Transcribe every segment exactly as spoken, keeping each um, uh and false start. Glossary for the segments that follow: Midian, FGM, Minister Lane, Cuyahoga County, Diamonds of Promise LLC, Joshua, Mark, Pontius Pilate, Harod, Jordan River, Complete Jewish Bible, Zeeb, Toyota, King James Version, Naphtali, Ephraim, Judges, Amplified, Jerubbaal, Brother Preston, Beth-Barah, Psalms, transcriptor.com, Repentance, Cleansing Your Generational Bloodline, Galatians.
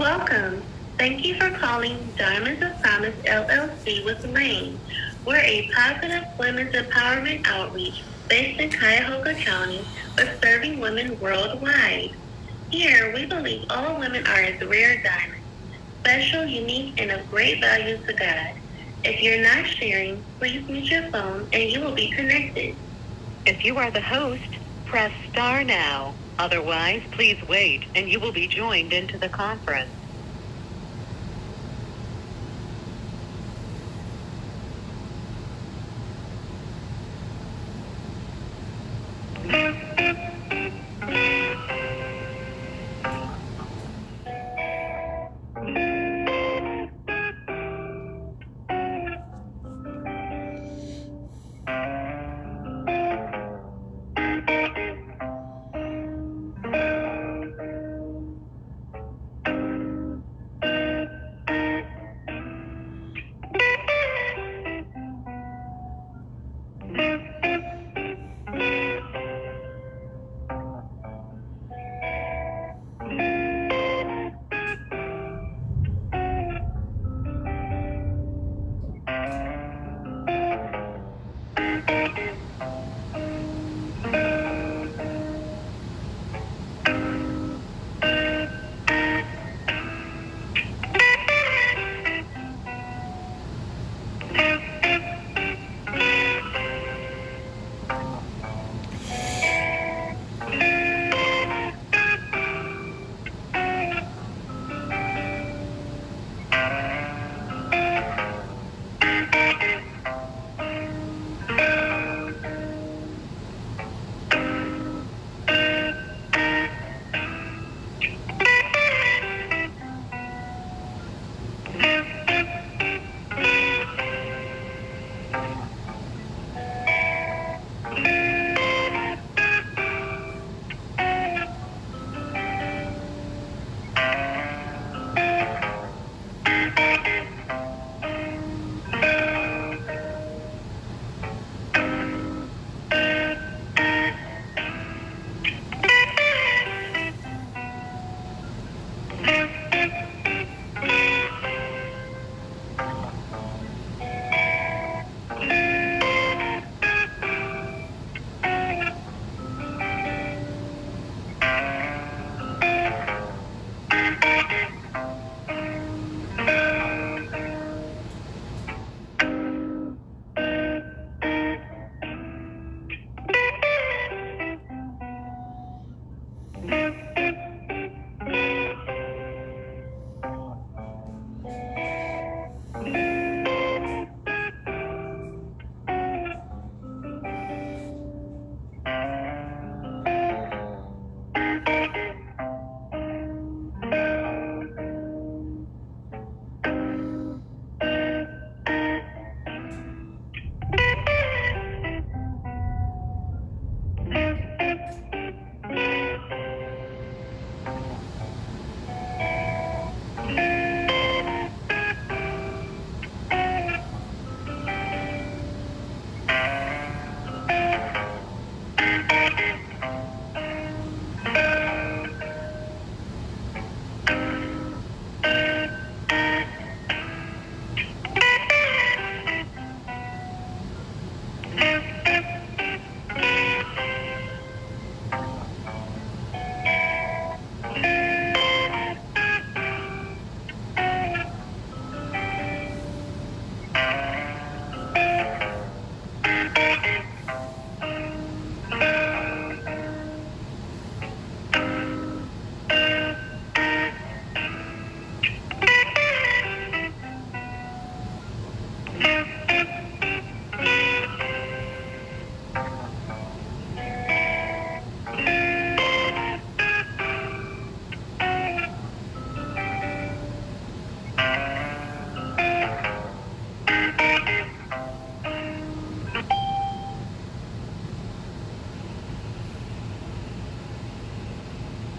Welcome. Thank you for calling Diamonds of Promise L L C with Lane. We're a positive women's empowerment outreach based in Cuyahoga County, but serving women worldwide. Here, we believe all women are as rare diamonds, special, unique, and of great value to God. If you're not sharing, please mute your phone and you will be connected. If you are the host, press star now. Otherwise, please wait and you will be joined into the conference.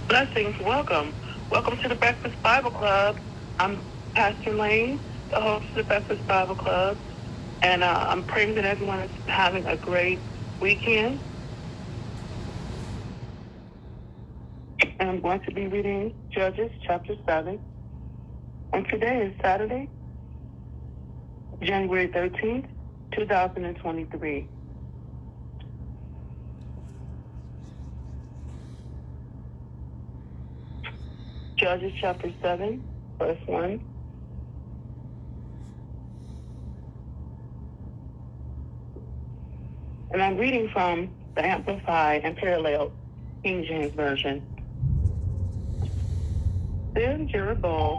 Blessings. Welcome. Welcome to the Breakfast Bible Club. I'm Pastor Lane, the host of the Breakfast Bible Club, and uh, I'm praying that everyone is having a great weekend. And I'm going to be reading Judges chapter seven, And today is Saturday, January thirteenth, two thousand twenty-three. Judges chapter seven, verse one. And I'm reading from the Amplified and Parallel King James Version. Then Jerubbaal,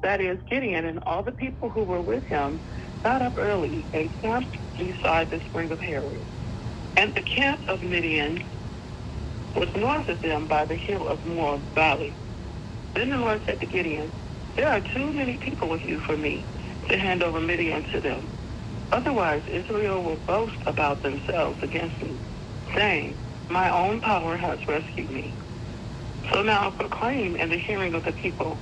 that is Gideon, and all the people who were with him, got up early and camped beside the spring of Harod. And the camp of Midian was north of them by the hill of Moab Valley. Then the Lord said to Gideon, there are too many people with you for me to hand over Midian to them. Otherwise, Israel will boast about themselves against me, saying, my own power has rescued me. So now proclaim in the hearing of the people,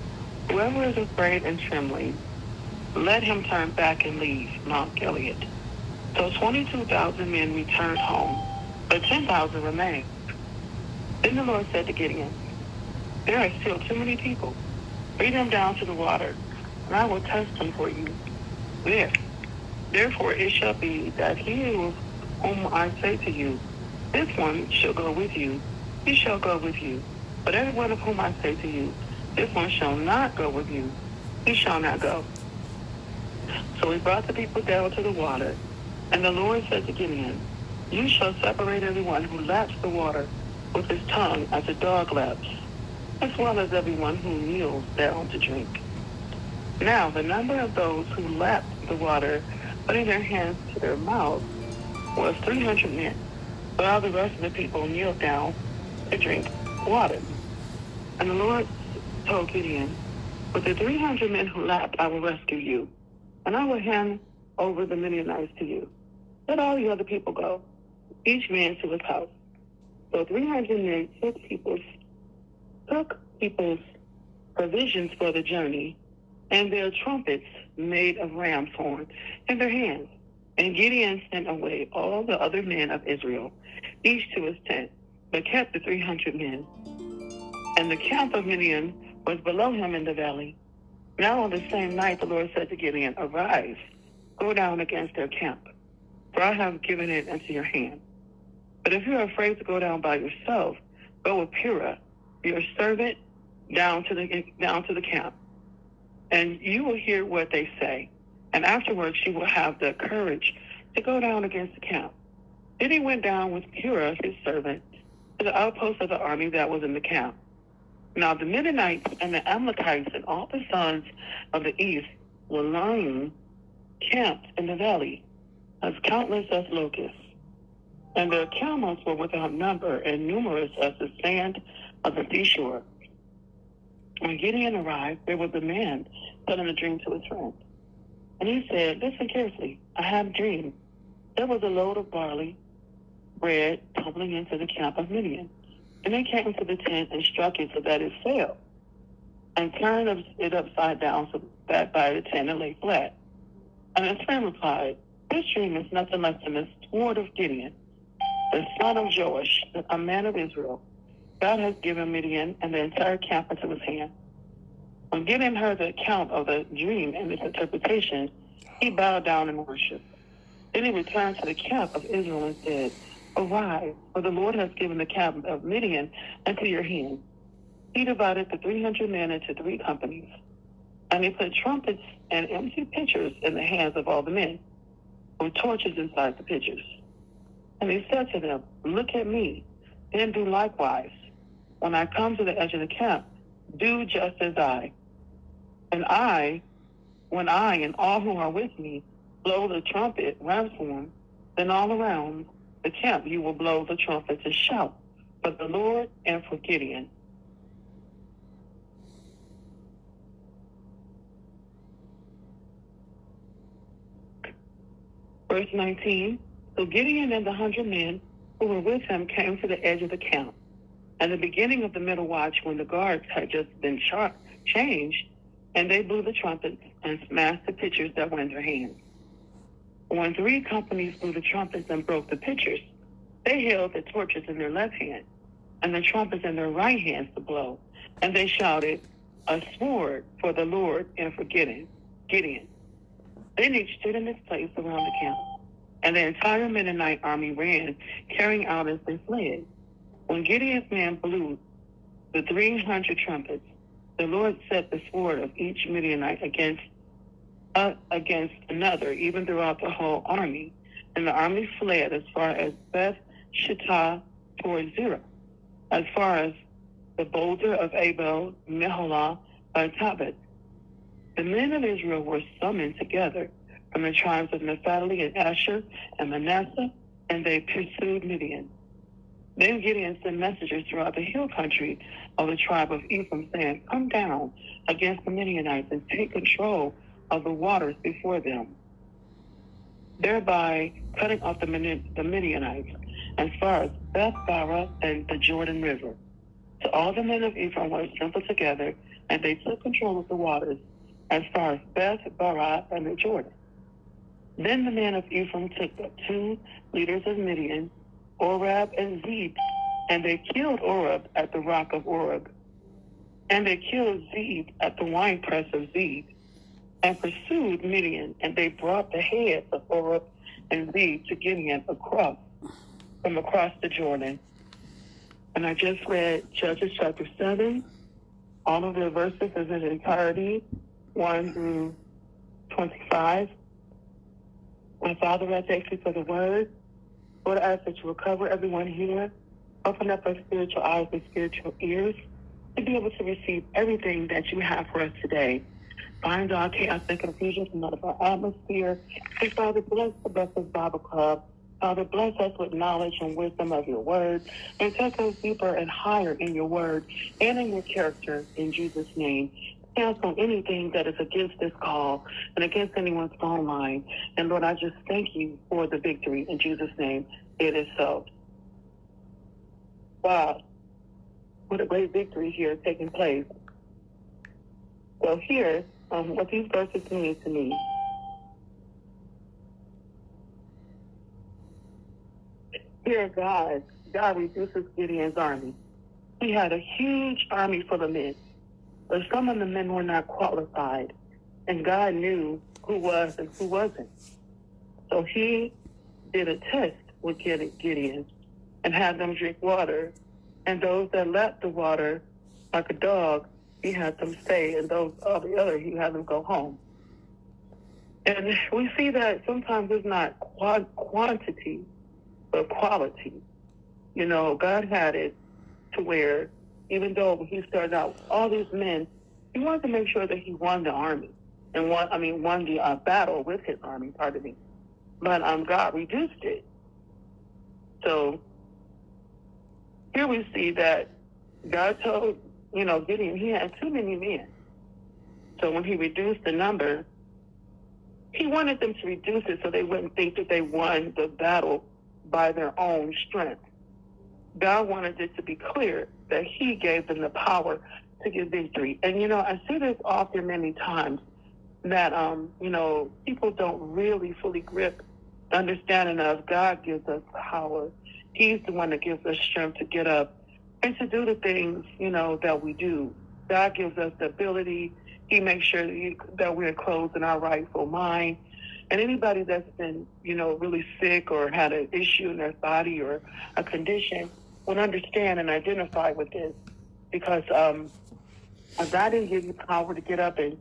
whoever is afraid and trembling, let him turn back and leave Mount Gilead. So twenty-two thousand men returned home, but ten thousand remained. Then the Lord said to Gideon, there are still too many people. Bring them down to the water, and I will test them for you. There. Therefore it shall be that he whom I say to you, this one shall go with you, he shall go with you. But every one of whom I say to you, this one shall not go with you, he shall not go. So he brought the people down to the water, and the Lord said to Gideon, you shall separate everyone who laps the water with his tongue as a dog laps, as well as everyone who kneels down to drink. Now the number of those who lapped the water, putting their hands to their mouths, was three hundred men, while the rest of the people kneeled down to drink water. And the Lord told Gideon, with the three hundred men who lapped, I will rescue you, and I will hand over the Midianites to you. Let all the other people go, each man to his house. So three hundred men took people's, took people's provisions for the journey, and their trumpets made of ram's horn in their hands. And Gideon sent away all the other men of Israel, each to his tent, but kept the three hundred men. And the camp of Midian was below him in the valley. Now on the same night the Lord said to Gideon, arise, go down against their camp, for I have given it into your hand. But if you are afraid to go down by yourself, go with Purah, your servant, down to the down to the camp. And you will hear what they say, and afterwards you will have the courage to go down against the camp. Then he went down with Purah, his servant, to the outpost of the army that was in the camp. Now the Midianites and the Amalekites and all the sons of the east were lying camped in the valley, as countless as locusts. And their camels were without number and numerous as the sand of the seashore. When Gideon arrived, there was a man telling a dream to his friend. And he said, listen carefully, I have a dream. There was a load of barley bread tumbling into the camp of Midian. And they came to the tent and struck it so that it fell, and turned it upside down so that by the tent it lay flat. And his friend replied, this dream is nothing less than the sword of Gideon, the son of Joash, a man of Israel. God has given Midian and the entire camp into his hand. When Gideon heard the account of the dream and its interpretation, he bowed down and worshiped. Then he returned to the camp of Israel and said, arise, for the Lord has given the camp of Midian into your hand. He divided the three hundred men into three companies, and he put trumpets and empty pitchers in the hands of all the men, with torches inside the pitchers. And he said to them, look at me, then do likewise. When I come to the edge of the camp, do just as I. And I, when I and all who are with me blow the trumpet, ram's horn, then all around the camp you will blow the trumpets and shout for the Lord and for Gideon. Verse nineteen, so Gideon and the hundred men who were with him came to the edge of the camp. At the beginning of the middle watch, when the guards had just been char- changed, and they blew the trumpets and smashed the pitchers that were in their hands. When three companies blew the trumpets and broke the pitchers, they held the torches in their left hand and the trumpets in their right hands to blow. And they shouted, and swore for the Lord in for Gideon. Gideon. Then he stood in his place around the camp, and the entire Midianite army ran, carrying out as they fled. When Gideon's men blew the three hundred trumpets, the Lord set the sword of each Midianite against uh, against another, even throughout the whole army. And the army fled as far as Beth Shittah toward Zererah, as far as the boulder of Abel Meholah by Tabbath. The men of Israel were summoned together from the tribes of Naphtali and Asher and Manasseh, and they pursued Midian. Then Gideon sent messengers throughout the hill country of the tribe of Ephraim, saying, "Come down against the Midianites and take control of the waters before them," thereby cutting off the Midianites as far as Beth-Barah and the Jordan River. So all the men of Ephraim were assembled together, and they took control of the waters as far as Beth-Barah and the Jordan. Then the men of Ephraim took the two leaders of Midian, Oreb and Zeeb, and they killed Oreb at the rock of Oreb, and they killed Zeeb at the winepress of Zeeb, and pursued Midian, and they brought the heads of Oreb and Zeeb to Gideon across from across the Jordan. And I just read Judges chapter seven, all of the verses is in its entirety, one through twenty-five. My Father, I thank you for the word. Lord, I ask that you recover everyone here. Open up our spiritual eyes and spiritual ears to be able to receive everything that you have for us today. Bind all chaos and confusion from out of our atmosphere. And Father, bless the Breakfast Bible club. Father, bless us with knowledge and wisdom of your word. And take us deeper and higher in your word and in your character. In Jesus' name. Cancel anything that is against this call and against anyone's phone line. And Lord, I just thank you for the victory. In Jesus' name, it is so. Wow. What a great victory here taking place. Well, here, um, what these verses mean to me. Here, God, God reduces Gideon's army. He had a huge army full of men, but some of the men were not qualified, and God knew who was and who wasn't. So he did a test with Gideon and had them drink water, and those that left the water like a dog, he had them stay, and those all the other, he had them go home. And we see that sometimes it's not quantity, but quality. You know, God had it to where, even though when he started out with all these men, he wanted to make sure that he won the army and won, I mean, won the uh, battle with his army, pardon me. But um, God reduced it. So here we see that God told, you know, Gideon, he had too many men. So when he reduced the number, he wanted them to reduce it so they wouldn't think that they won the battle by their own strength. God wanted it to be clear that he gave them the power to get victory. And, you know, I see this often many times that, um, you know, people don't really fully grip understanding of God gives us power. He's the one that gives us strength to get up and to do the things, you know, that we do. God gives us the ability. He makes sure that, you, that we're clothed in our rightful mind. And anybody that's been, you know, really sick or had an issue in their body or a condition would understand and identify with this, because um, God didn't give you power to get up and,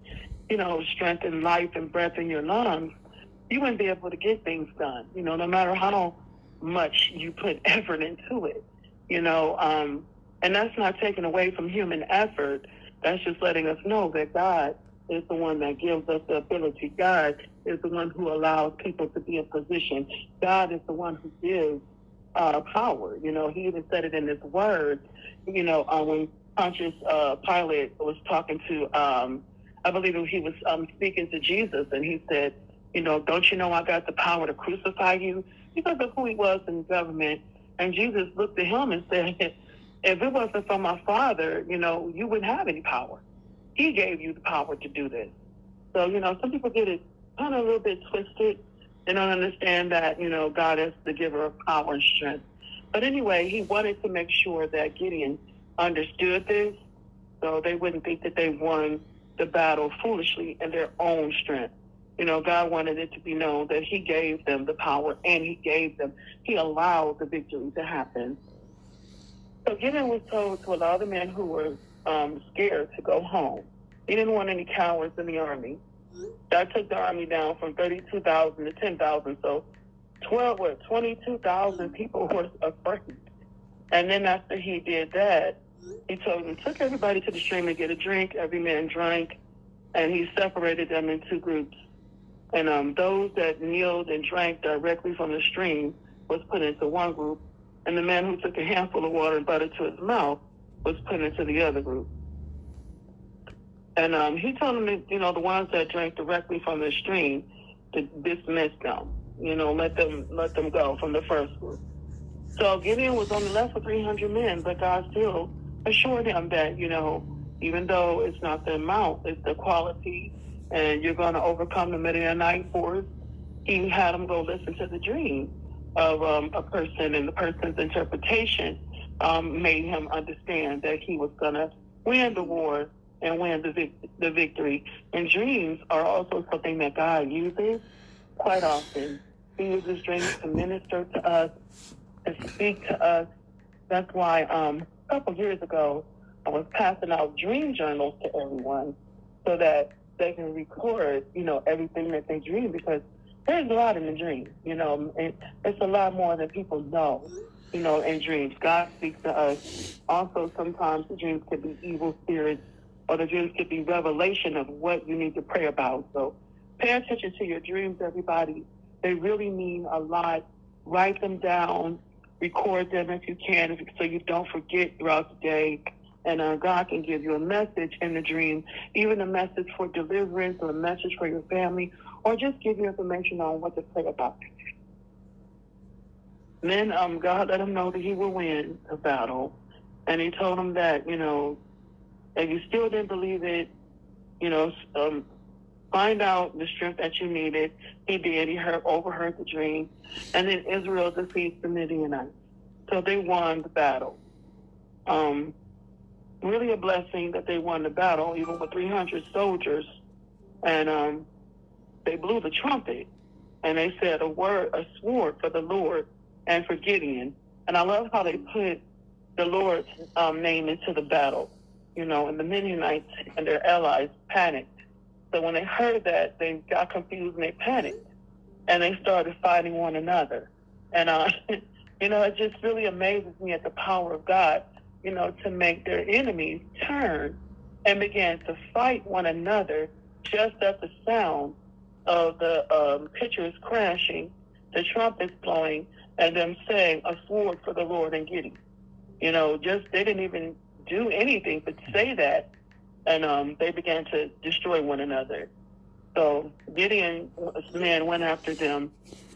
you know, strength and life and breath in your lungs. You wouldn't be able to get things done, you know, no matter how much you put effort into it. You know, um, and that's not taken away from human effort. That's just letting us know that God is the one that gives us the ability. God is the one who allows people to be in position. God is the one who gives uh, power. You know, he even said it in his word, you know, uh, when Pontius uh, Pilate was talking to, um, I believe he was um, speaking to Jesus, and he said, you know, don't you know I got the power to crucify you? Because of who he was in government. And Jesus looked at him and said, if it wasn't for my Father, you know, you wouldn't have any power. He gave you the power to do this. So, you know, some people get it kind of a little bit twisted. They don't understand that, you know, God is the giver of power and strength. But anyway, he wanted to make sure that Gideon understood this. so they wouldn't think that they won the battle foolishly in their own strength. You know, God wanted it to be known that he gave them the power, and he gave them, he allowed the victory to happen. So Gideon was told to allow the men who were um, scared to go home. He didn't want any cowards in the army. That took the army down from thirty-two thousand to ten thousand, so twelve or twenty-two thousand people were afraid. And then after he did that, he told them, took everybody to the stream to get a drink. Every man drank, and he separated them in two groups. And um, those that kneeled and drank directly from the stream was put into one group, and the man who took a handful of water and brought it to his mouth was put into the other group. And um, he told them that, you know, the ones that drank directly from the stream, to dismiss them, you know, let them let them go from the first group. So Gideon was on the left with three hundred men, but God still assured him that, you know, even though it's not the amount, it's the quality, and you're going to overcome the Midianite force. He had him go listen to the dream of um, a person, and the person's interpretation um, made him understand that he was going to win the war and win the, vic- the victory. And dreams are also something that God uses quite often. He uses dreams to minister to us, to speak to us. That's why um, a couple years ago, I was passing out dream journals to everyone so that they can record, you know, everything that they dream, because there's a lot in the dream, you know, and it's a lot more than people know, you know, in dreams. God speaks to us. Also, sometimes the dreams could be evil spirits, or the dreams could be revelation of what you need to pray about. So pay attention to your dreams, everybody. They really mean a lot. Write them down, record them if you can, so you don't forget throughout the day. And uh, God can give you a message in the dream, even a message for deliverance or a message for your family, or just give you information on what to pray about. Then um, God let him know that he will win the battle. And he told him that, you know, if you still didn't believe it, you know, um, find out the strength that you needed. He did. He heard, overheard the dream. And then Israel defeats the Midianites. So they won the battle. Um... Really a blessing that they won the battle, even with three hundred soldiers. And um, they blew the trumpet, and they said a word, a sword for the Lord and for Gideon. And I love how they put the Lord's um, name into the battle, you know, and the Midianites and their allies panicked. So when they heard that, they got confused and they panicked, and they started fighting one another. And, uh, you know, it just really amazes me at the power of God, you know, to make their enemies turn and begin to fight one another just at the sound of the um, pitchers crashing, the trumpets blowing, and them saying a sword for the Lord and Gideon. You know, just they didn't even do anything but say that, and um, they began to destroy one another. So Gideon's men went after them,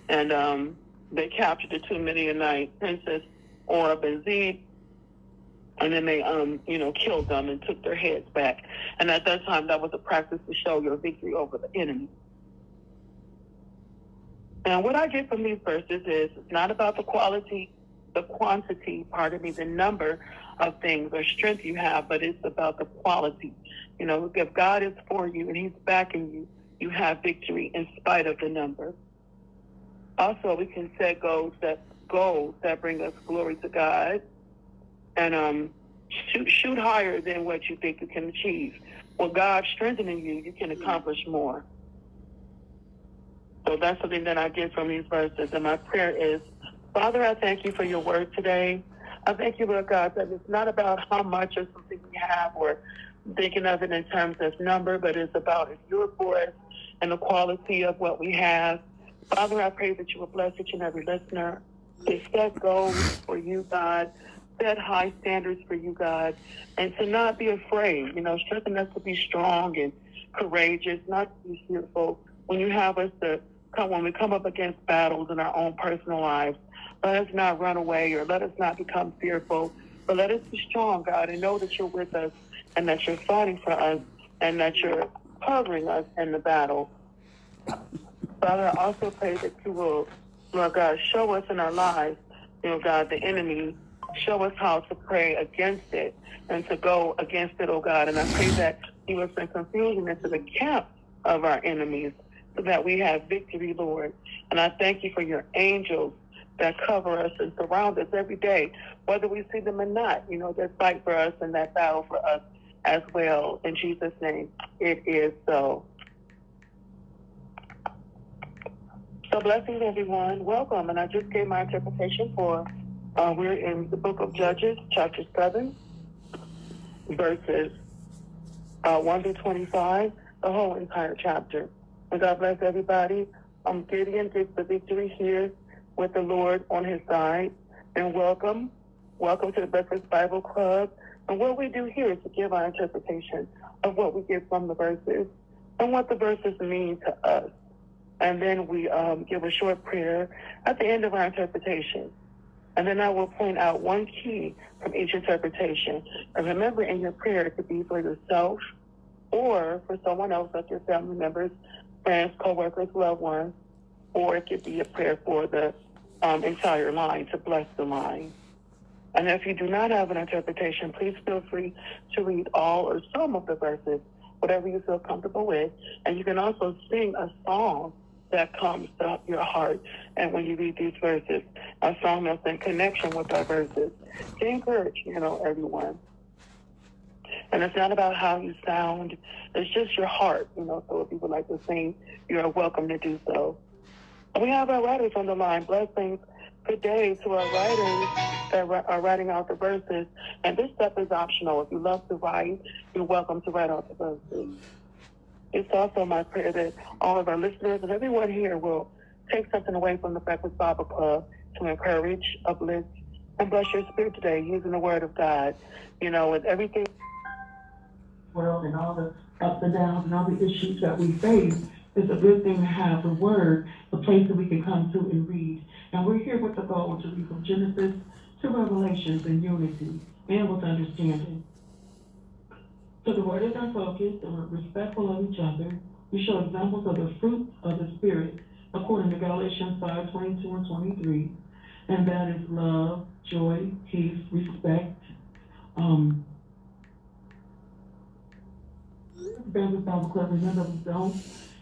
and um, they captured the two Midianite princes, Oreb and Zeeb. And then they, um, you know, killed them and took their heads back. And at that time, that was a practice to show your victory over the enemy. And what I get from these verses is it's not about the quality, the quantity, pardon me, the number of things or strength you have, but it's about the quality. You know, if God is for you and he's backing you, you have victory in spite of the number. Also, we can set goals that, goals that bring us glory to God. And um, shoot, shoot higher than what you think you can achieve. With God strengthening you, you can accomplish more. So that's something that I get from these verses. And my prayer is, Father, I thank you for your word today. I thank you, Lord God, that it's not about how much or something we have or thinking of it in terms of number, but it's about if you're for us and the quality of what we have. Father, I pray that you will bless each and every listener to set goals for you, God. Set high standards for you, God, and to not be afraid, you know, strengthen us to be strong and courageous, not to be fearful. When you have us to come, when we come up against battles in our own personal lives, let us not run away or let us not become fearful, but let us be strong, God, and know that you're with us and that you're fighting for us and that you're covering us in the battle. Father, I also pray that you will, Lord God, show us in our lives, you know, God, the enemy show us how to pray against it and to go against it, oh God. And I pray that you will send confusion into the camp of our enemies so that we have victory, Lord. And I thank you for your angels that cover us and surround us every day, whether we see them or not. You know, they fight for us and that battle for us as well. In Jesus' name, it is so. So blessings, everyone. Welcome. And I just gave my interpretation for, uh, we're in the book of Judges, chapter seven, verses uh, one through twenty-five, the whole entire chapter. And God bless everybody. Um, Gideon gets the victory here with the Lord on his side. And welcome. Welcome to the Breakfast Bible Club. And what we do here is to give our interpretation of what we get from the verses and what the verses mean to us. And then we um, give a short prayer at the end of our interpretation. And then I will point out one key from each interpretation. And remember in your prayer, it could be for yourself or for someone else, like your family members, friends, coworkers, loved ones, or it could be a prayer for the um, entire line, to bless the line. And if you do not have an interpretation, please feel free to read all or some of the verses, whatever you feel comfortable with. And you can also sing a song that comes to your heart. And when you read these verses, a song that's in connection with our verses, to encourage, you know, everyone. And it's not about how you sound. It's just your heart, you know. So if you would like to sing, you're welcome to do so. We have our writers on the line. Blessings. Good day to our writers that are writing out the verses. And this step is optional. If you love to write, you're welcome to write out the verses. It's also my prayer that all of our listeners and everyone here will take something away from the Breakfast Bible Club to encourage, uplift, and bless your spirit today using the Word of God. You know, with everything. World and all the ups and downs and all the issues that we face, it's a good thing to have the Word, a place that we can come to and read. And we're here with the goal to read from Genesis to Revelations in unity and with understanding. So the Word is our focus, and we're respectful of each other. We show examples of the fruit of the Spirit, according to Galatians five, twenty-two and twenty-three. And that is love, joy, peace, respect, um, Bible Club, remember we don't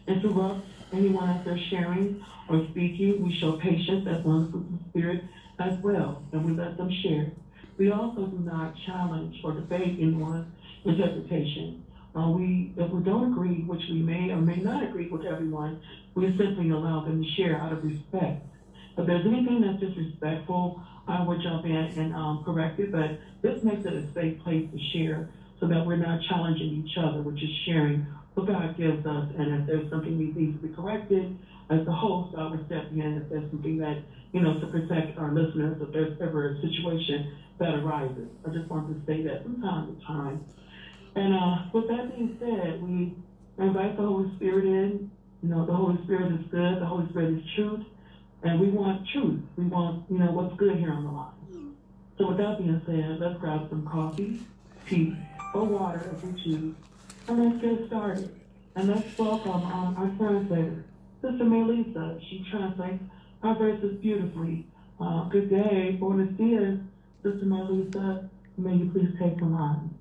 interrupt anyone as they're sharing or speaking. We show patience as one with the Spirit as well, and we let them share. We also do not challenge or debate anyone's interpretation. Uh, we, if we don't agree, which we may or may not agree with everyone, we simply allow them to share out of respect. If there's anything that's disrespectful, I would jump in and um, correct it, but this makes it a safe place to share, so that we're not challenging each other, which is sharing what God gives us. And if there's something that needs to be corrected, as the host, I would step in if there's something that, you know, to protect our listeners, if there's ever a situation that arises. I just wanted to say that from time to time. And uh, with that being said, we invite the Holy Spirit in. You know, the Holy Spirit is good, the Holy Spirit is truth, and we want truth. We want, you know, what's good here on the line. So with that being said, let's grab some coffee, tea, or water if we choose, and let's get started. And let's welcome um, our translator, Sister Melissa. She translates our verses beautifully. Uh, good day, buenos dias, Sister Melissa. May you please take the line.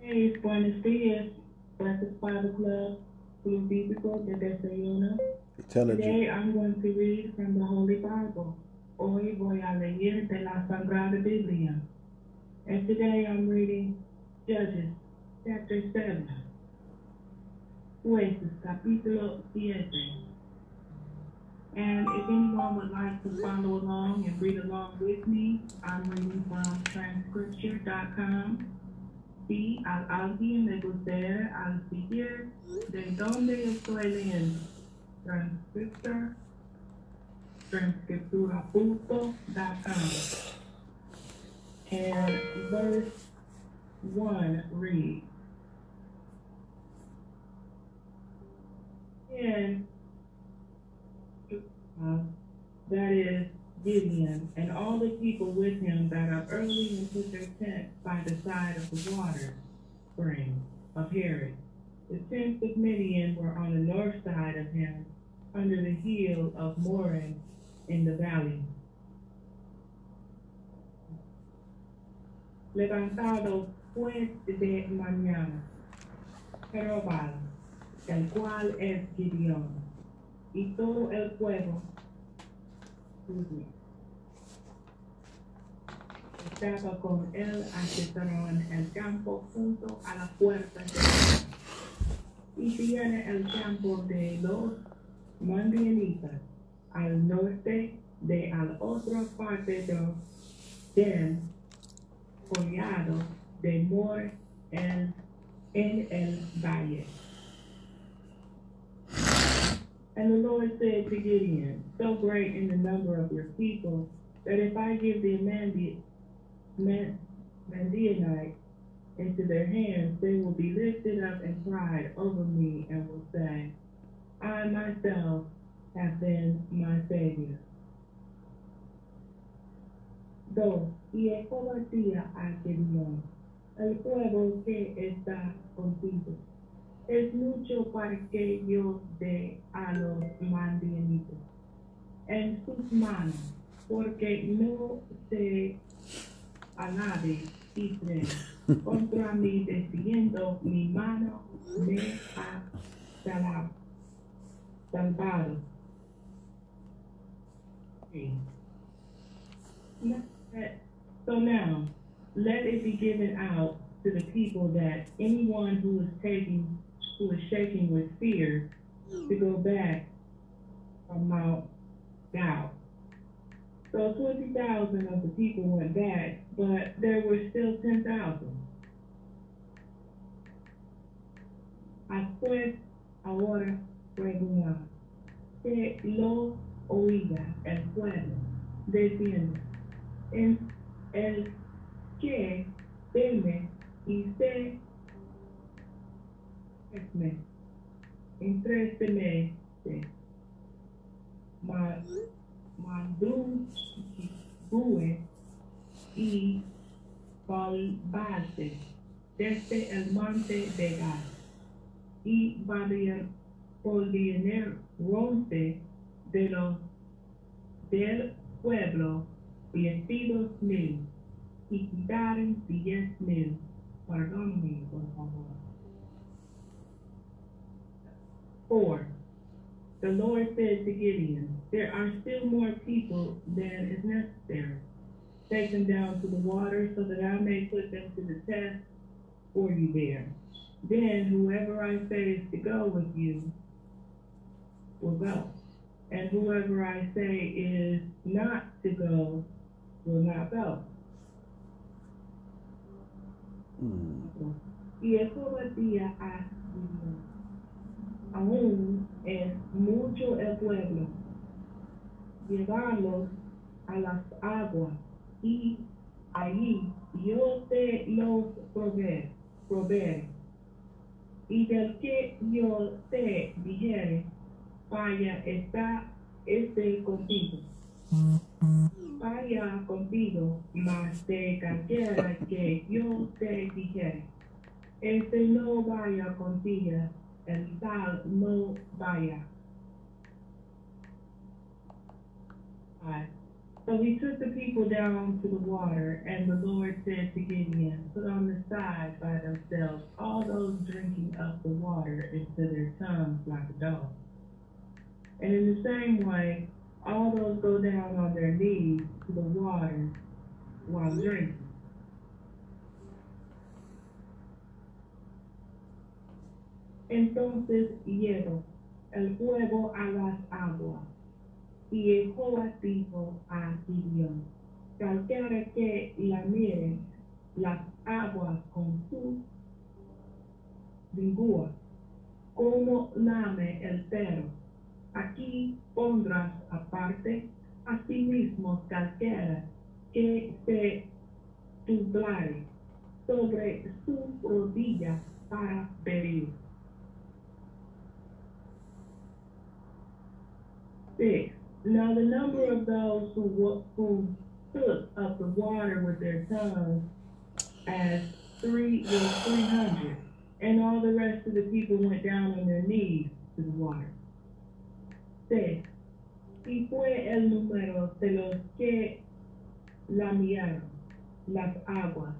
Hey, buenos dias, Breakfast Bible Club. We'll be before the desayuno. Today I'm going to read from the Holy Bible. Hoy voy a leer de la Sagrada Biblia. And today I'm reading Judges, chapter seven, Jueces, capítulo siete. And if anyone would like to follow along and read along with me, I'm reading from transcriptor dot com. Si a alguien le gustara seguir de donde estoy leyendo, transcriptor, transcriptura punto com. And verse one reads, and uh, that is Gideon, and all the people with him that up early and put their tent by the side of the water spring of Harod. The tents of Midian were on the north side of him, under the heel of Moran in the valley. levantado pues de mañana, Jerubbaal, el cual es Gideon, y todo el pueblo estaba con él asentado en el campo junto a la puerta de él. Y tiene el campo de los Midianitas al norte de a la otra parte del, del collado de Mor en, en el valle. And the Lord said to Gideon, so great in the number of your people, that if I give the Midianites into their hands, they will be lifted up and pride over me and will say, I myself have been my Savior. Dos, y es combatía a Gideon, el pueblo que está contigo. Es mucho para que yo dé a los Midianitas en sus manos, porque no se alabe y cree contra mí, diciendo, mi mano me ha salado, salvado. Okay. So now, let it be given out to the people that anyone who is taking who is shaking with fear to go back from Mount Gao. So twenty thousand of the people went back, but there were still ten thousand. Después, ahora, pregunta, que lo oiga el pueblo, diciendo, en el que teme y se me, entrésteme, madrugúe y volvase desde el monte de Gad y volvieronse de los del pueblo diecidos mil y quitaron diez mil. Perdón mil, por favor. Four, the Lord said to Gideon, there are still more people than is necessary. Take them down to the water so that I may put them to the test for you there. Then whoever I say is to go with you will go, and whoever I say is not to go will not go. Mm. Aún es mucho el pueblo, llevarlos a las aguas, y allí yo te los proveeré, proveer, y del que yo te dijere, vaya está este contigo, vaya contigo, mas de cualquiera que yo te dijere, este no vaya contigo, el tal no vaya. Right. So he took the people down to the water, and the Lord said to Gideon, put on the side by themselves all those drinking of the water into their tongues like a dog. And in the same way, all those go down on their knees to the water while drinking. Entonces hierro el fuego a las aguas, y Jehová dijo a Gideón, cualquiera que lamiere las aguas con su lengua, como lame el perro, aquí pondrás aparte, asimismo cualquiera que se tumbare sobre su rodilla para pedir. Six. Now the number of those who, who took up the water with their tongues as three was three hundred, and all the rest of the people went down on their knees to the water. Seis. Y fue el número de los que lamieron las aguas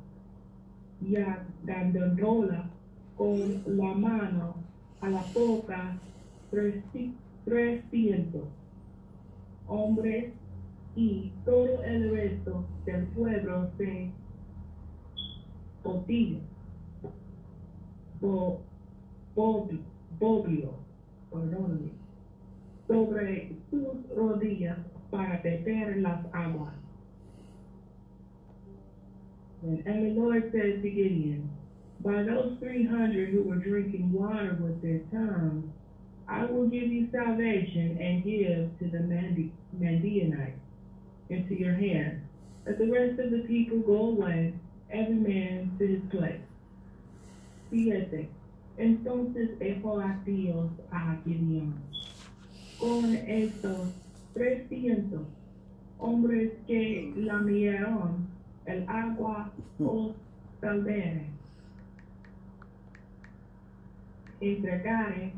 ya dándola con la mano a la boca trescientos hombres y todo el resto del pueblo se botillo, bo, bobi, bobio, perdón, sobre sus rodillas para beber las aguas. And the Lord said to Gideon, by those three hundred who were drinking water with their tongues, I will give you salvation and give to the Midianites into your hand. Let the rest of the people go away, every man to his place. Fíjate, entonces Jehová Dios a Gideon, con estos trescientos hombres que lamieron el agua os salvaré. Entregaré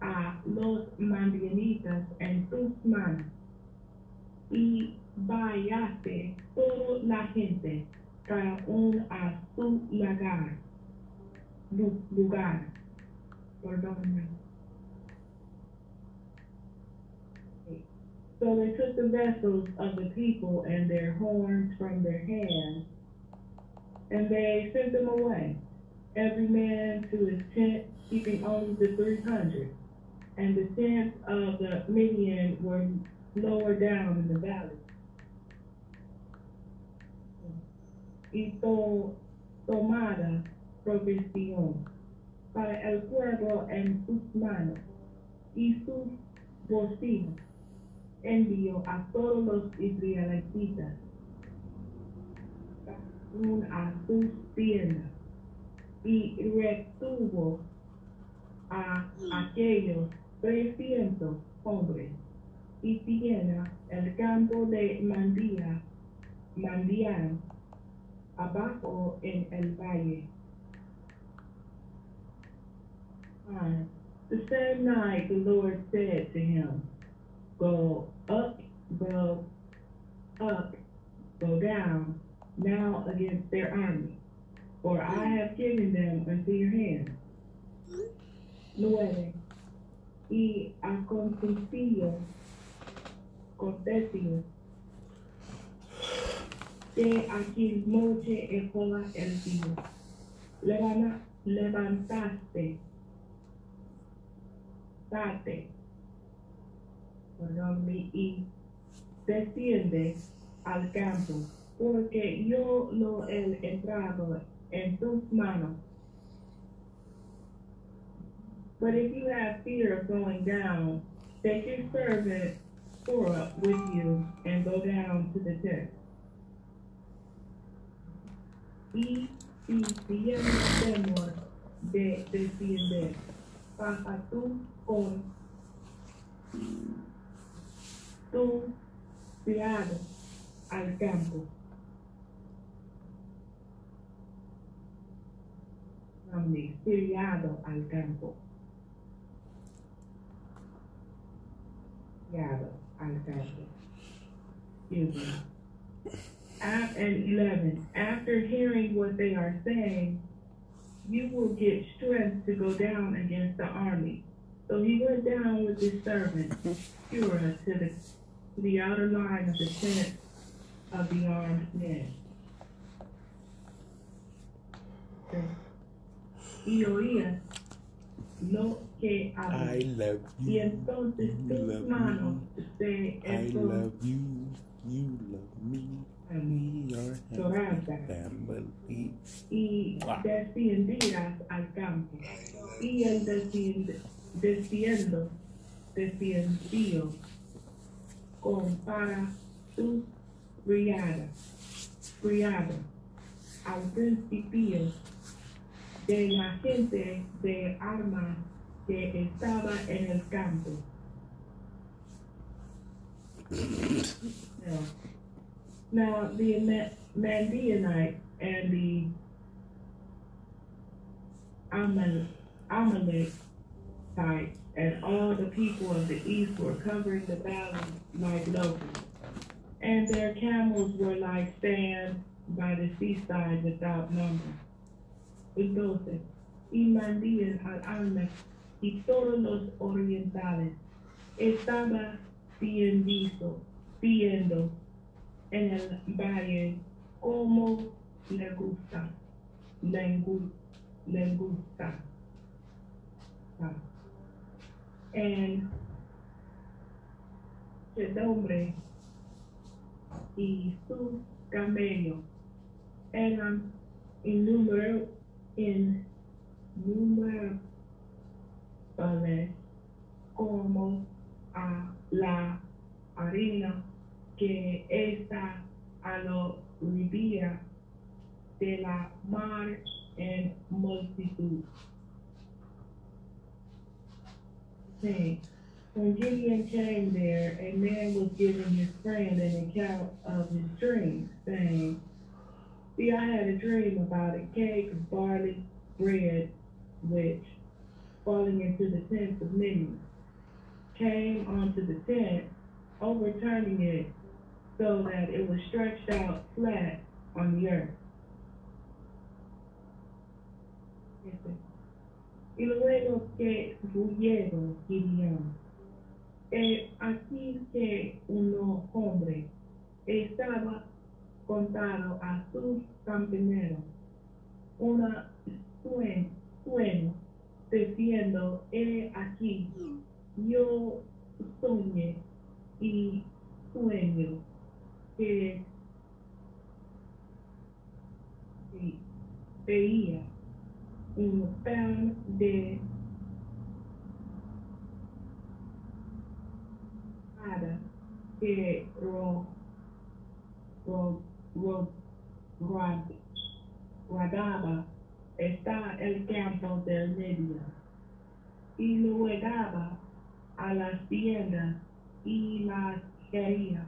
a los midianitas en tus manos, y vayase toda la gente cada uno a su lugar, lugar, perdón. So they took the vessels of the people and their horns from their hands, and they sent them away, every man to his tent, keeping only the three hundred. And the tents of the Midian were lower down in the valley. Y tomada provisión para el pueblo en sus manos y sus bolsillos. Envió a todos los israelitas, a sus tiendas, y retuvo a aquellos trescientos hombres, y tiene el campo de Mandía, Mandián, abajo en el valle. And the same night the Lord said to him, go up, go up, go down, now against their army, for I have given them into your hand. Nueve. Y aconteció, aconteció, que aquel noche Jehová el Dios, levantaste, date, y desciende al campo, porque yo lo he entregado en tus manos. But if you have fear of going down, take your servant Purah with you and go down to the tent. Y si tienes temor de desciender, baja tú con tu criado al campo. Amén. Criado al campo. Criado al campo. Excuse me. At eleven, after hearing what they are saying, you will get strength to go down against the army. So he went down with his servant Purah to the the outer line of the tent of the armed men. Y oía lo que habla. I love you. Y entonces tus manos se I love you. You love me. We are family. Y desciendirás al campo. Y el desciendo, desciendió con para tus criadas, criadas, al principio de la gente de armas que estaba en el campo. Now, now the Midianite and the Amal Amalekites and all the people of the east were covering the valley like locusts, and their camels were like sand by the seaside without number. entonces, y mandías al alma y todos los orientales, estaba bien visto, viendo en el valle como le gusta, le gusta, le gusta. Ah. En sedumbre y su camello eran innumerables, innumerables como a la harina que está a la orilla de la mar en multitud. Hey. When Gideon came there, a man was giving his friend an account of his dream, saying, "See, I had a dream about a cake of barley bread, which, falling into the tent of Midian, came onto the tent, overturning it so that it was stretched out flat on the earth." Y luego que huyeron Gideon. Eh, así que un hombre estaba contado a sus compañeros, una sueño, diciendo, he aquí, yo soñé y sueño que veía un pan de que ro, ro, ro, ro, rodaba está el campo del medio y lo llegaba a las tiendas y las quería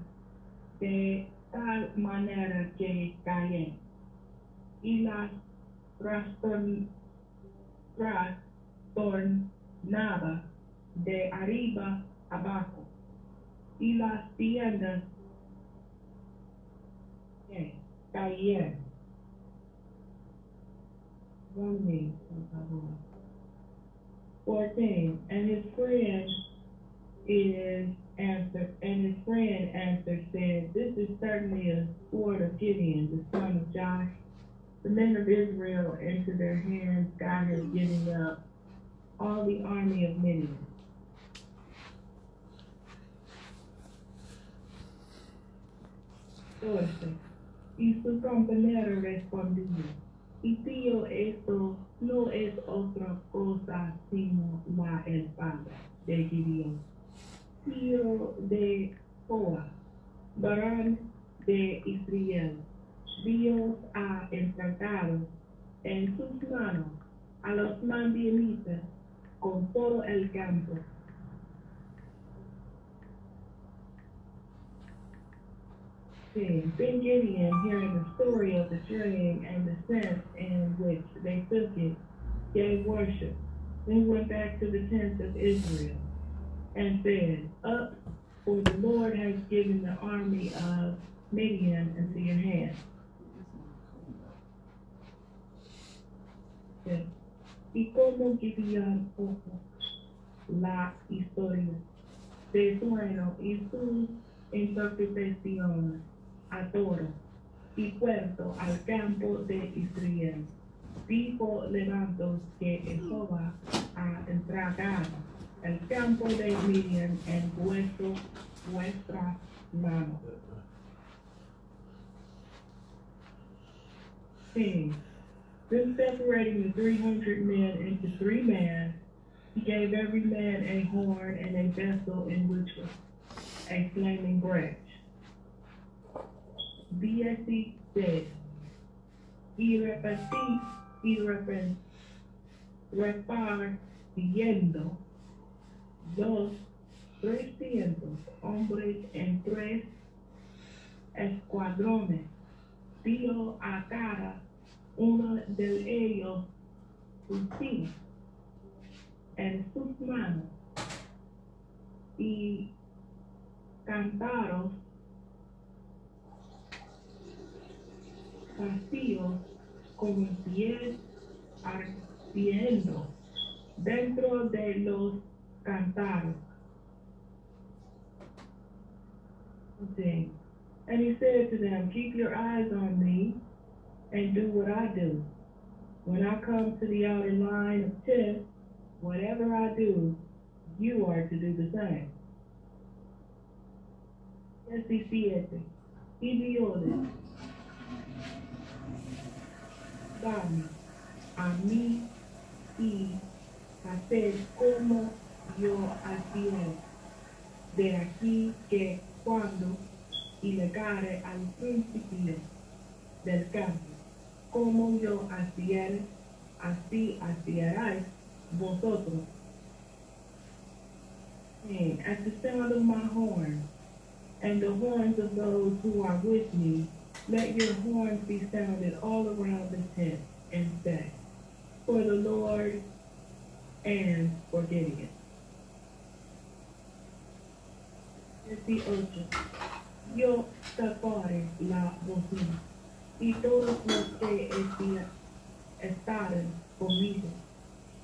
de tal manera que caen y las trastornaba de arriba abajo y las tiendas eh, cayeron. Romans, fourteen, and his friend is answered, and his friend answered, said, "This is certainly a sword of Gideon, the son of Josh. The men of Israel into their hands, God has given up all the army of Midian." Y su compañero respondió, y tío, esto no es otra cosa sino la espada de Gideon, tío de Purah, varón de Israel. Dios ha entregado en sus manos a los madianitas con todo el campo. Then Gideon, hearing the story of the dream and the sense in which they took it, gave worship, then went back to the tents of Israel, and said, "Up, for the Lord has given the army of Midian into your hands." Y como Gideon ojo la historia de sueño y su interpretación a todo y puerto al campo de Israel, dijo Levantos que Jehová ha entregado el campo de Midian en vuestro, vuestra mano. Sí. Then separating the three hundred men into three men, he gave every man a horn and a vessel in which was a flaming branch. B S E said, y repetí, y repetí, repartiendo dos trescientos hombres en tres escuadrones, dio a cada uno de ellos fusil en sus manos y cantaros, castillos con diez ardiendo dentro de los cantaros. Okay. And he said to them, keep your eyes on me and do what I do. When I come to the outer line of tents, whatever I do, you are to do the same. diecisiete. Gideones. Dame a mí y hacer como yo hacía, de aquí que cuando y llegare al principio del cambio, como yo hacía, así hacierais vosotros. And at the sound of my horn, and the horns of those who are with me, let your horns be sounded all around the tent, and say, for the Lord and for Gideon. dieciocho. Yo taparé la bocina, y todos los que estaren conmigo,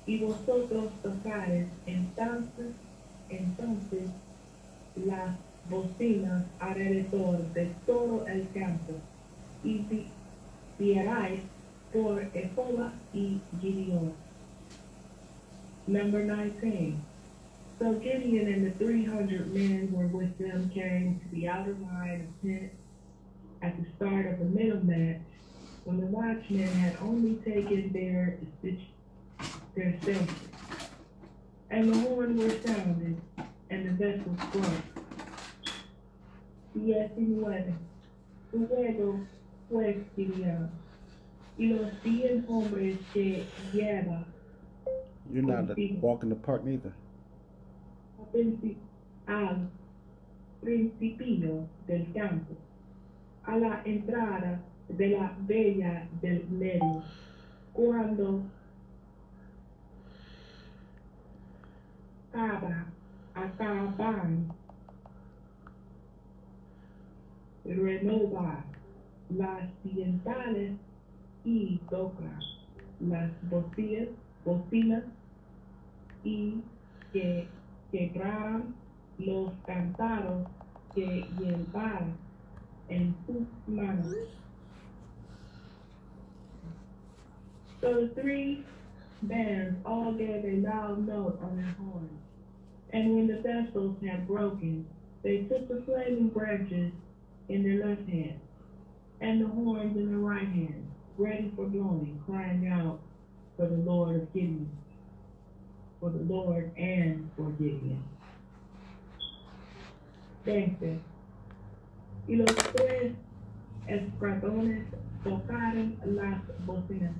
y vosotros tocaréis entonces, entonces las bocinas alrededor de todo el campo, y vierais por Ephoba y Gideon. Number nineteen. So Gideon and the three hundred men were with them came to the outer line of tents at the start of the middle match, when the watchmen had only taken their their census, and the horn were sounded, and the vessels broke. diecinueve. Luego fue Gideon y los diez hombres que lleva. You're not walking the park neither. Al principio del campo, a la entrada de la bella del medio, cuando acaba, acaban renovar las dientales y tocar las bocinas, bocinas y que quebraron los cantaros que llevaron en sus manos. So the three bands all gave a loud note on their horns, and when the vessels had broken, they took the flaming branches in their left hand, and the horns in their right hand, ready for blowing, crying out for the Lord of Gideon. For the Lord and for Gideon. veinte. Y los tres escradones tocaron las bocinas,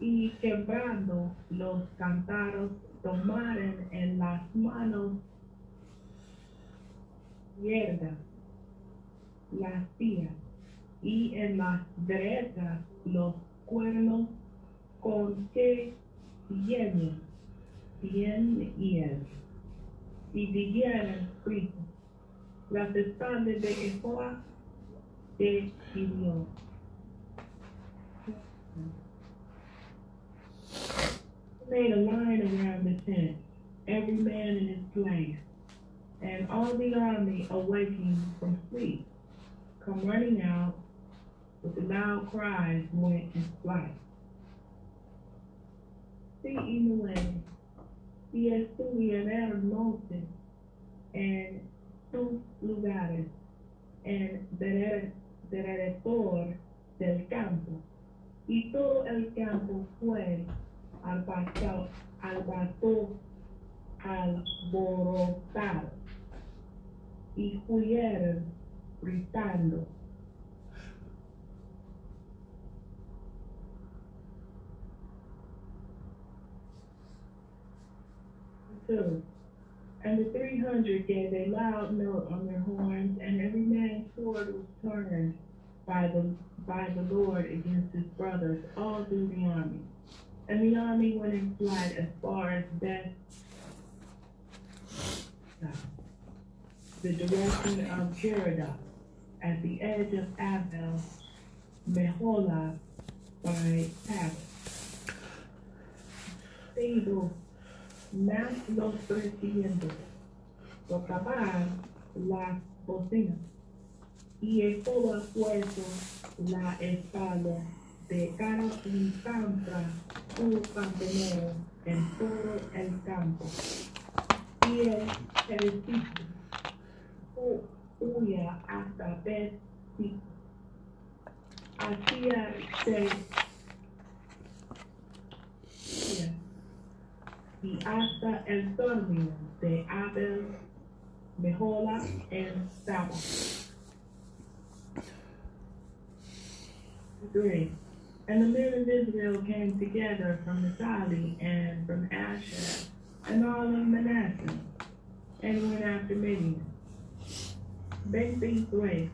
y quebrando los cantaros tomaron en las manos izquierdas las tías, y en las derechas los cuernos con que llenen cien hielos, y dijeron frito las espaldas de Ephoba de Gideon. Made a line around the tent, every man in his place, and all the army awaking from sleep, come running out with loud cries, went in flight. See in the way. Y estuvieron montes en sus lugares, en derredor del campo, y todo el campo fue alborotado, alborotado, y huyeron gritando. And the three hundred gave a loud note on their horns, and every man's sword was turned by the by the Lord against his brothers all through the army. And the army went in flight as far as Beth, the direction of Jerubbaal, at the edge of Abel Meholah by Tabbath. single más los trescientos tocaban las bocinas, y estuvo puesto la espada de cara y contra su campanero en todo el campo, y el ejército huía hasta Beth Shittah. Hacía ser y hasta el término de Abel Meholah en Tabbath. Three. And the men of Israel came together from Naphtali and from Asher and all of Manasseh, and went after Midian. Veintitrés.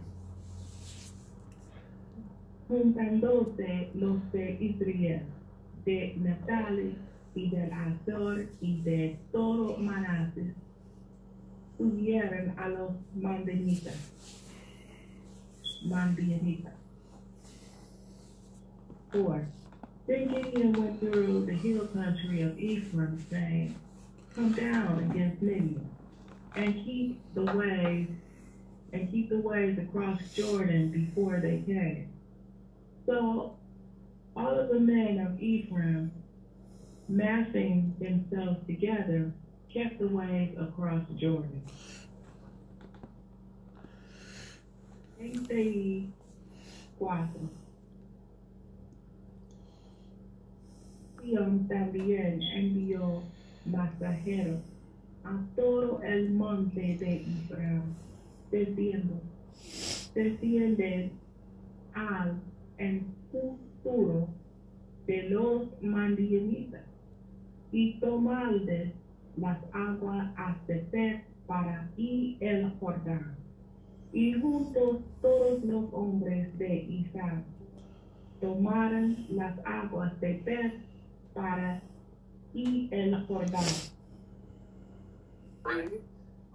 Juntándose los de Israel, de Naphtali y del Asher y de todo Manasseh, subieron a los Madianitas. Madianitas. Four. Then Gideon went through the hill country of Ephraim, saying, "Come down against Midian, and keep the ways, and keep the ways across Jordan before they came." So all of the men of Ephraim, massing themselves together, kept the ways across Jordan. veinticuatro. También envió mensajeros a todo el monte de Ephraim, diciendo: desciende al encuentro de los Madianitas y tomadles las aguas hasta Beth-Barah y el Jordán, y juntos todos los hombres de Israel tomaron las aguas de Beth-Barah Para y el Jordán. Really?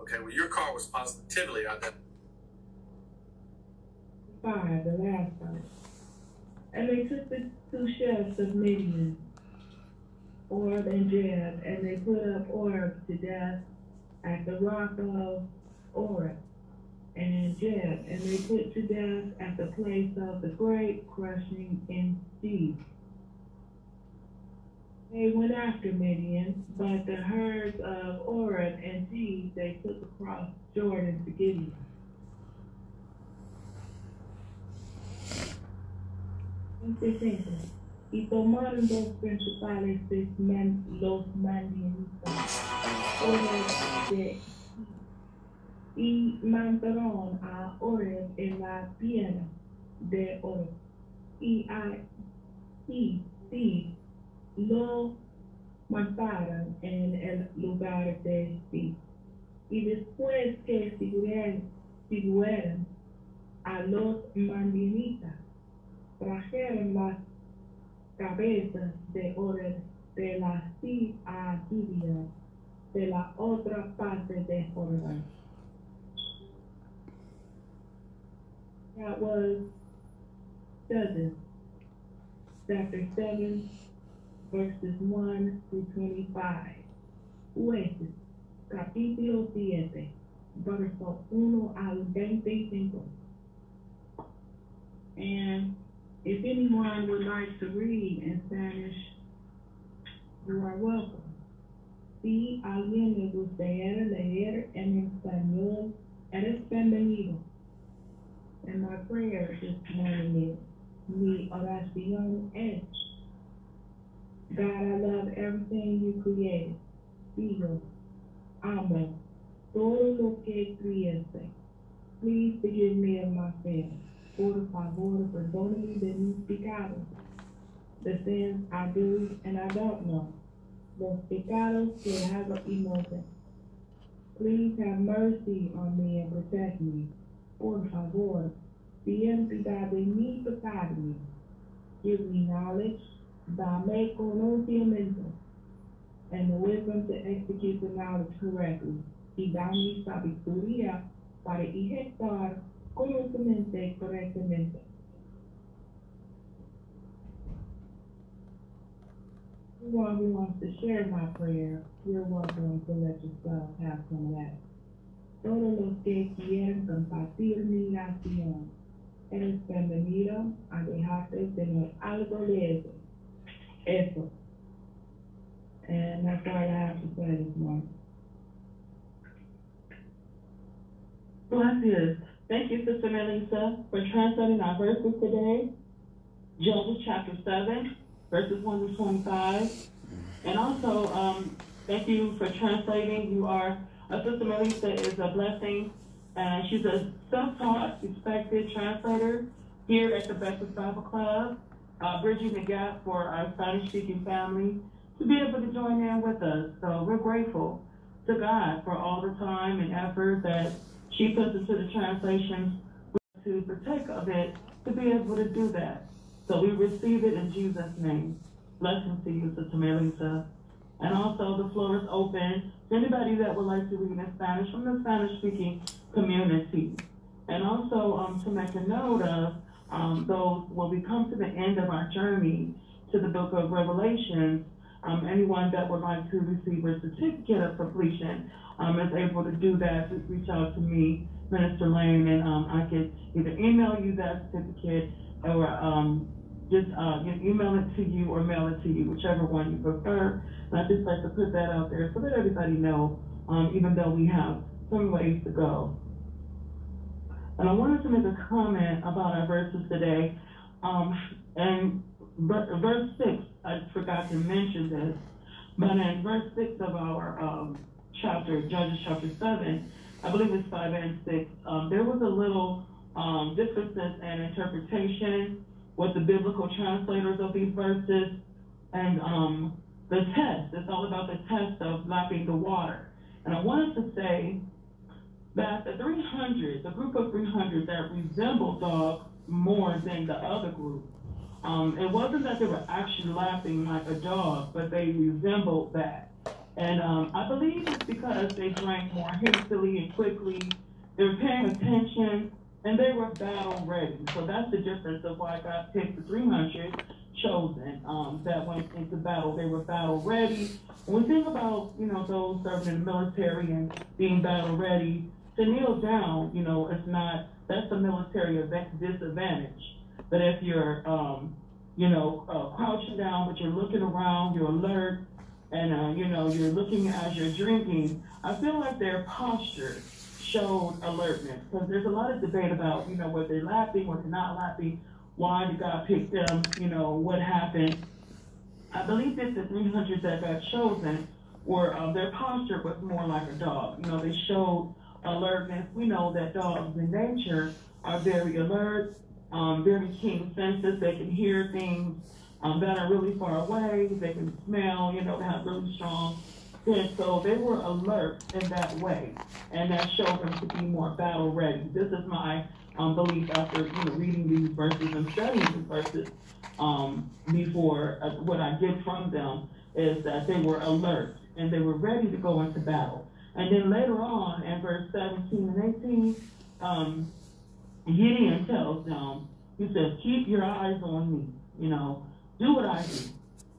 Okay, well, your car was positively identified. Five, the last one. And they took the two sheriffs of Midian, Oreb and Jeb, and they put up Oreb to death at the rock of Oreb, and Jeb, and they put to death at the place of the great crushing in Zeeb. They went after Midian, but the herds of Oreb and Zeeb they took across Jordan to Gideon. Y tomaron los principales de los Madianitas, Oreb de y mataron a Oreb en la piedra de Oreb, y a Zeeb lo mataron en el lugar de sí. Y después que siguieron a los Madianitas, trajeron las cabezas de Oreb de la sí a Gideon, de la otra parte de Jordán. That was Judges, chapter seven. Verses one through twenty-five. Jueces, capítulo siete, versos uno al veinticinco. And if anyone would like to read in Spanish, you are welcome. Si alguien le gustaría leer en español, eres bienvenido. And my prayer this morning is, mi oración es, God, I love everything you created. Digo, amo todo lo que criaste. Please forgive me of my sins. Por favor, perdóname de mis pecados. The sins I do and I don't know. Los pecados que hago y no sé. Please have mercy on me and protect me. Por favor, ten piedad de mí, pecador. Give me knowledge. Dame conocimiento, and the wisdom to execute the knowledge correctly. Y dame sabiduría para ejecutar conocimiento correctamente. anyone who wants to share my prayer, you're welcome to let yourself have some of that. Solo los que quieren compartir mi nación, eres bienvenido a dejarte tener algo de eso. Eso. And that's all I have to say this morning. Blessings. Thank you, Sister Melissa, for translating our verses today. Judges chapter seven, verses one to twenty-five. And also, um, thank you for translating. You are, uh, Sister Melissa is a blessing. And she's a self-taught, respected translator here at the Breakfast Bible Club, uh, bridging the gap for our Spanish-speaking family to be able to join in with us. So we're grateful to God for all the time and effort that she puts into the translation to partake of it, to be able to do that. So we receive it in Jesus' name. Blessings to you, Sister Melissa. And also the floor is open to anybody that would like to read in Spanish from the Spanish-speaking community. And also um, to make a note of um, those, when we come to the end of our journey to the book of Revelation, Um, anyone that would like to receive a certificate of completion um, is able to do that. Just reach out to me, Minister Lane, and um, I can either email you that certificate or um, just uh, email it to you or mail it to you, whichever one you prefer. And I just like to put that out there so that everybody knows, um, even though we have some ways to go. And I wanted to make a comment about our verses today. Um, and verse six, I forgot to mention this, but in verse six of our um, chapter, Judges chapter seven, I believe it's five and six, um, there was a little um, differences in interpretation with the biblical translators of these verses, and um, the test, it's all about the test of lapping the water. And I wanted to say that the three hundred, the group of three hundred that resembled dogs more than the other group, Um, it wasn't that they were actually lapping like a dog, but they resembled that. And um, I believe it's because they drank more hastily and quickly, they were paying attention, and they were battle ready. So that's the difference of why God picked the three hundred chosen um, that went into battle. They were battle ready. When we think about, you know, those serving in the military and being battle ready, to kneel down, you know, it's not, that's a military disadvantage. But if you're, um, you know, uh, crouching down, but you're looking around, you're alert, and, uh, you know, you're looking as you're drinking, I feel like their posture showed alertness. Because there's a lot of debate about, you know, whether they're laughing, whether they're not laughing, why did God pick them, you know, what happened. I believe that the three hundred that got chosen were, uh, their posture was more like a dog. You know, they showed alertness. We know that dogs in nature are very alert. Um, very keen senses. They can hear things um, that are really far away. They can smell, you know, they have really strong sense. So they were alert in that way, and that showed them to be more battle ready. This is my um, belief after, you know, reading these verses and studying these verses um, before. Uh, what I get from them is that they were alert and they were ready to go into battle. And then later on in verse seventeen and eighteen, um, Gideon tells them, he says, keep your eyes on me, you know, do what I do.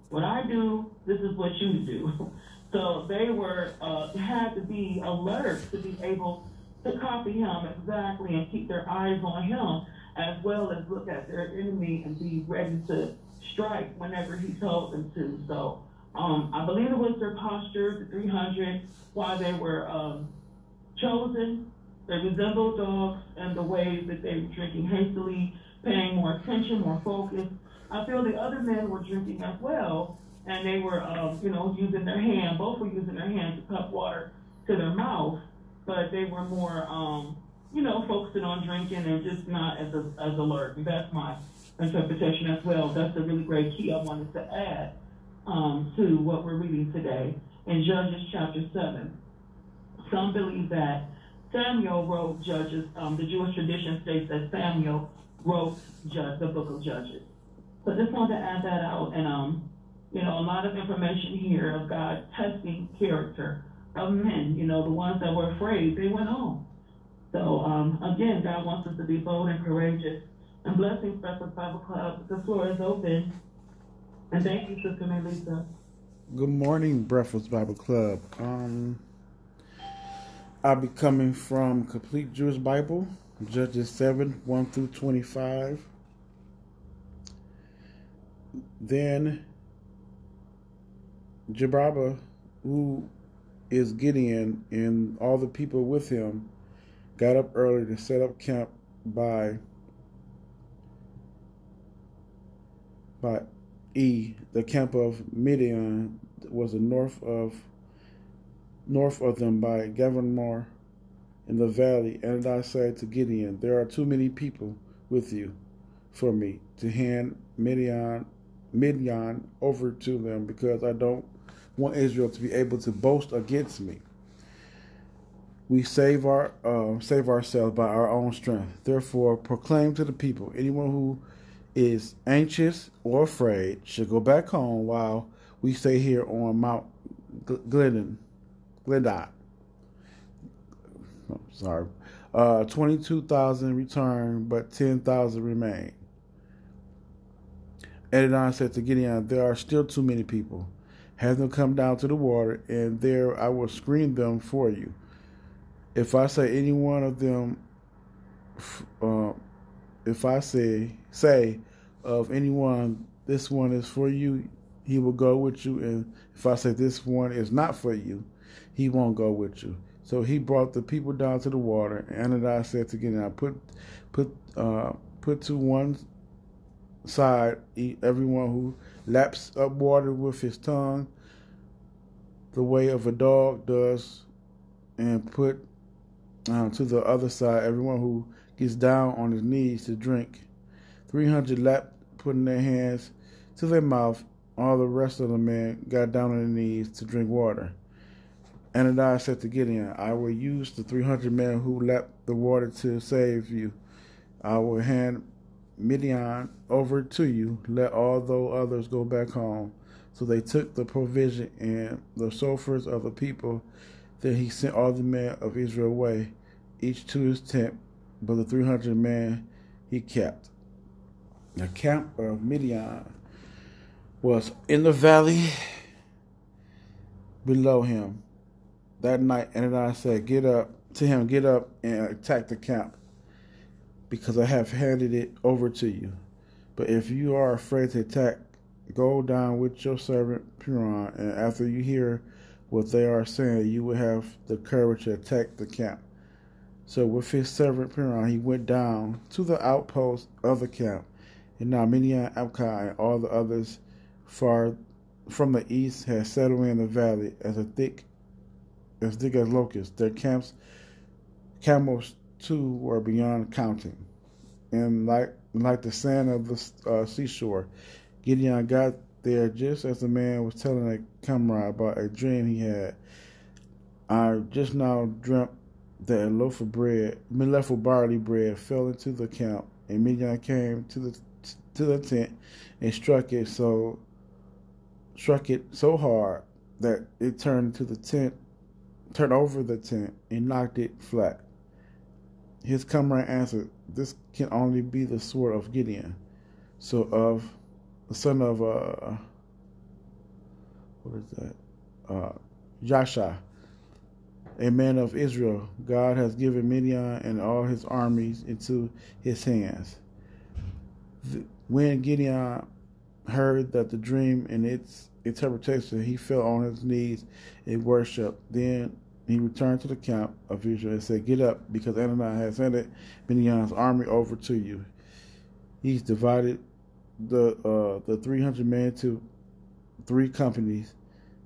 What I do, this is what you do. So they were, uh, had to be alert to be able to copy him exactly and keep their eyes on him, as well as look at their enemy and be ready to strike whenever he told them to. So um, I believe it was their posture, the three hundred, why they were um, chosen. They resembled dogs and the ways that they were drinking hastily, paying more attention, more focus. I feel the other men were drinking as well, and they were, uh, you know, using their hand. Both were using their hand to cup water to their mouth, but they were more, um, you know, focusing on drinking and just not as a, as alert. That's my interpretation as well. That's a really great key I wanted to add um, to what we're reading today in Judges chapter seven. Some believe that Samuel wrote Judges. Um, the Jewish tradition states that Samuel wrote Judge, the book of Judges. So just wanted to add that out. And, um, you know, a lot of information here of God testing character of men. You know, the ones that were afraid, they went home. So, um, again, God wants us to be bold and courageous. And blessings, Breakfast Bible Club. The floor is open. And thank you, Sister Melissa, Good morning, Breakfast Bible Club. Um, I'll be coming from Complete Jewish Bible, Judges seven, one through twenty-five. Then Jerubbaal, who is Gideon, and all the people with him, got up early to set up camp by by E. The camp of Midian was the north of north of them by Gavanmar in the valley. And I said to Gideon, there are too many people with you for me to hand Midian Midian over to them, because I don't want Israel to be able to boast against me. We save our uh, save ourselves by our own strength. Therefore, proclaim to the people, anyone who is anxious or afraid should go back home while we stay here on Mount Glendon, Glendot. I'm sorry. Uh, twenty-two thousand returned, but ten thousand remain. Edidon said to Gideon, there are still too many people. Have them come down to the water, and there I will screen them for you. If I say any one of them, uh, if I say, say of anyone, this one is for you, he will go with you. And if I say this one is not for you, he won't go with you. So he brought the people down to the water. And Ananias said to Gideon, I put, put, uh, put to one side everyone who laps up water with his tongue, the way of a dog does, and put um, to the other side everyone who gets down on his knees to drink. three hundred lapped, putting their hands to their mouth. All the rest of the men got down on their knees to drink water. Ananias said to Gideon, I will use the three hundred men who lapped the water to save you. I will hand Midian over to you. Let all the others go back home. So they took the provision and the sulfurs of the people. Then he sent all the men of Israel away, each to his tent, but the three hundred men he kept. The camp of Midian was in the valley below him. That night, Ananias said, "Get up to him, get up and attack the camp, because I have handed it over to you. But if you are afraid to attack, go down with your servant Purah, and after you hear what they are saying, you will have the courage to attack the camp." So with his servant Purah, he went down to the outpost of the camp. And now Midian, Abkai, and all the others far from the east had settled in the valley as a thick as thick as locusts. Their camps, camels too, were beyond counting, and like like the sand of the uh, seashore. Gideon got there just as the man was telling a comrade about a dream he had. I just now dreamt that a loaf of bread, a loaf of barley bread, fell into the camp, and Midian came to the to the tent and struck it so struck it so hard that it turned to the tent, turned over the tent, and knocked it flat. His comrade answered, "This can only be the sword of Gideon, so of the son of uh, what is that? Uh, Jasha, a man of Israel. God has given Midian and all his armies into his hands." When Gideon heard that the dream and its interpretation, he fell on his knees in worship. Then he returned to the camp of Israel and said, "Get up, because Ananias has handed Midian's army over to you. He's divided the uh, the three hundred men to three companies.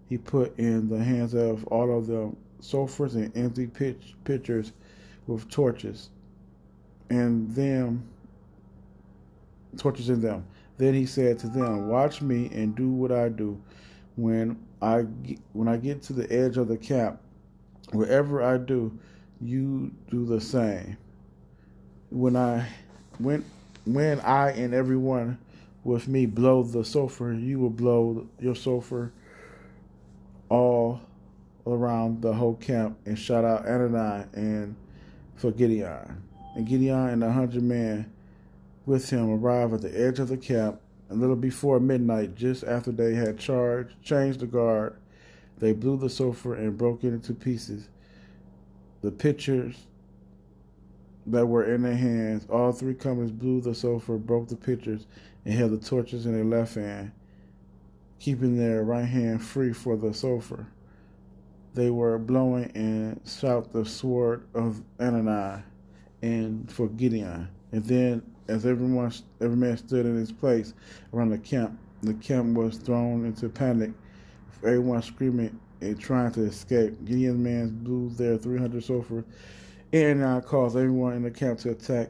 He put in the hands of all of them sulfurs and empty pitch, pitchers with torches, and them torches in them. Then he said to them, watch me and do what I do. When I when I get to the edge of the camp, wherever I do, you do the same. When I when when I and everyone with me blow the sulfur, you will blow your sulfur all around the whole camp and shout out Adonai and for Gideon." And Gideon and the hundred men with him arrived at the edge of the camp, a little before midnight, just after they had charged, changed the guard, they blew the sulfur and broke it into pieces. The pitchers that were in their hands, all three comers blew the sulfur, broke the pitchers, and held the torches in their left hand, keeping their right hand free for the sulfur. They were blowing and shout the sword of Anani and for Gideon. And then, as everyone, every man stood in his place around the camp, the camp was thrown into panic, everyone screaming and trying to escape. Gideon's men blew their three hundred sulfur, and now caused everyone in the camp to attack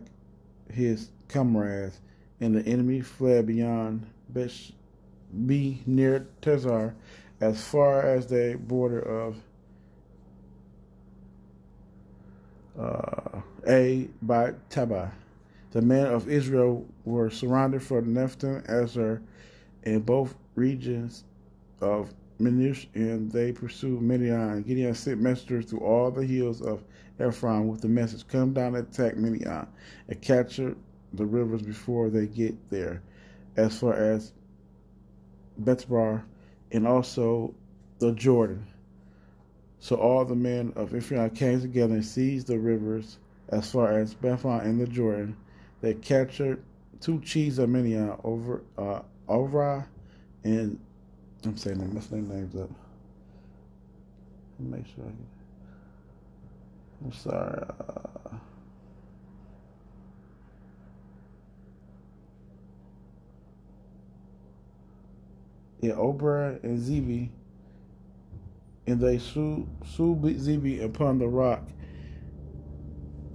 his comrades. And the enemy fled beyond Beth be near Tezar, as far as the border of uh, A by Tabbath. The men of Israel were surrounded from Naphtali and Asher in both regions of Manasseh, and they pursued Midian. Gideon sent messengers through all the hills of Ephraim with the message, "Come down and attack Midian and capture the rivers before they get there, as far as Beth-Barah and also the Jordan." So all the men of Ephraim came together and seized the rivers as far as Beth-Barah and the Jordan. They captured two chiefs of Midian, over uh, Oreb and I'm saying I'm messing their names up. Make sure I get. I'm sorry. Uh, Yeah, Oreb and Zeeb, and they slew Zeeb upon the rock.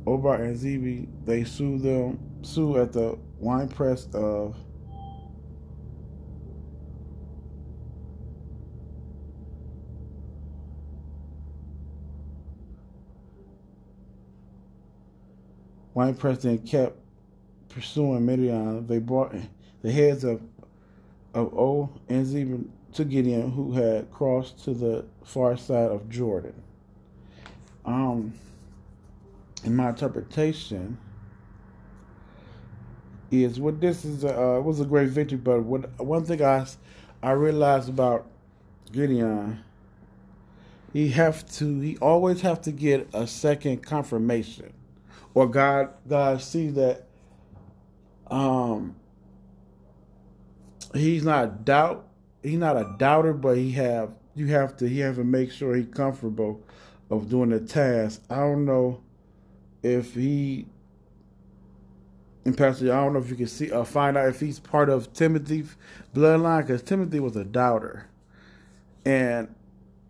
Oreb and Zeeb, they slew them, slew at the winepress of winepress, and kept pursuing Midian. They brought the heads of of O and Zeeb to Gideon, who had crossed to the far side of Jordan. Um, in my interpretation, is what this is. Uh, it was a great victory, but what one thing I I realized about Gideon, he have to he always have to get a second confirmation, or God God sees that. Um. He's not doubt. He's not a doubter, but he have you have to. He have to make sure he's comfortable of doing the task. I don't know if he, and Pastor, I don't know if you can see or uh, find out if he's part of Timothy's bloodline, because Timothy was a doubter. And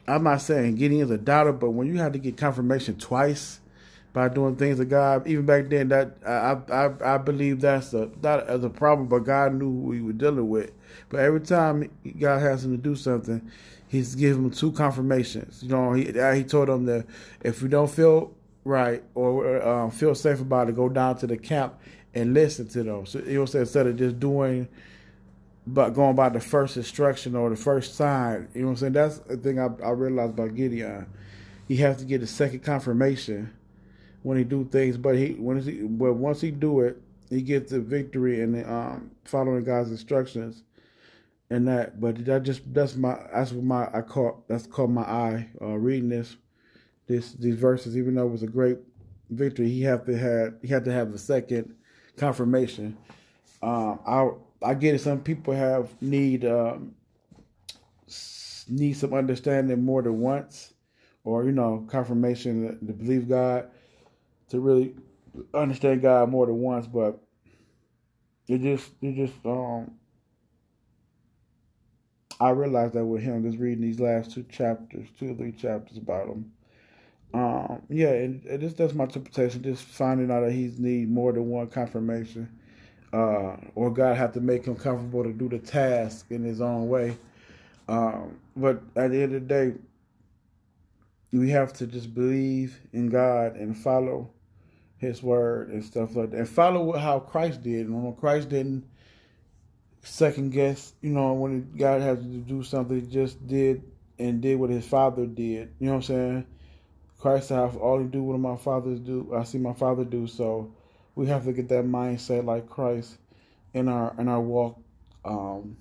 I'm not saying Gideon's a doubter, but when you have to get confirmation twice by doing things to God, even back then, that I I I believe that's the that as a problem. But God knew who we were dealing with. But every time God has him to do something, He's giving him two confirmations. You know, he he told him that if you don't feel right or um, feel safe about it, go down to the camp and listen to them. So he also said, instead of just doing, but going by the first instruction or the first sign. You know what I'm saying? That's the thing I I realized about Gideon. He has to get a second confirmation when he do things, but he when he but once he do it, he gets the victory and the, um following God's instructions, and that. But that just that's my that's what my I caught that's caught my eye uh, reading this, this these verses. Even though it was a great victory, he had to have he had to have a second confirmation. Um, I I get it. Some people have need um, need some understanding more than once, or you know confirmation to believe God, to really understand God more than once, but it just, it just, um, I realized that with him, just reading these last two chapters, two or three chapters about him. Um, yeah, and, and this, that's my interpretation, just finding out that he's need more than one confirmation, uh, or God have to make him comfortable to do the task in his own way. Um, but at the end of the day, we have to just believe in God and follow His word and stuff like that, and follow how Christ did. And when Christ didn't second guess, you know, when God has to do something, He just did and did what His Father did. You know what I'm saying? Christ said, "All you do, what my fathers do, I see my Father do." So we have to get that mindset like Christ in our in our walk um,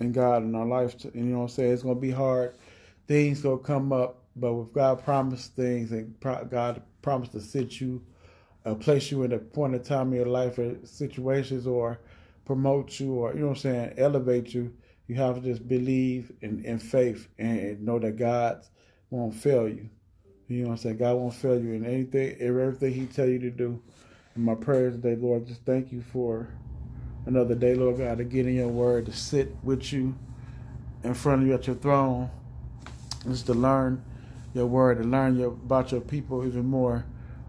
and God in our life. To, and you know what I'm saying? It's going to be hard. Things going to come up. But with God promised things, and pro- God promised to sit you, uh, place you in a point of time in your life or situations, or promote you, or, you know what I'm saying, elevate you, you have to just believe in, in faith and know that God won't fail you. You know what I'm saying? God won't fail you in anything, everything he tell you to do. And my prayer today, Lord, just thank you for another day, Lord God, to get in your word, to sit with you in front of you at your throne, just to learn your word, to learn your, about your people even more.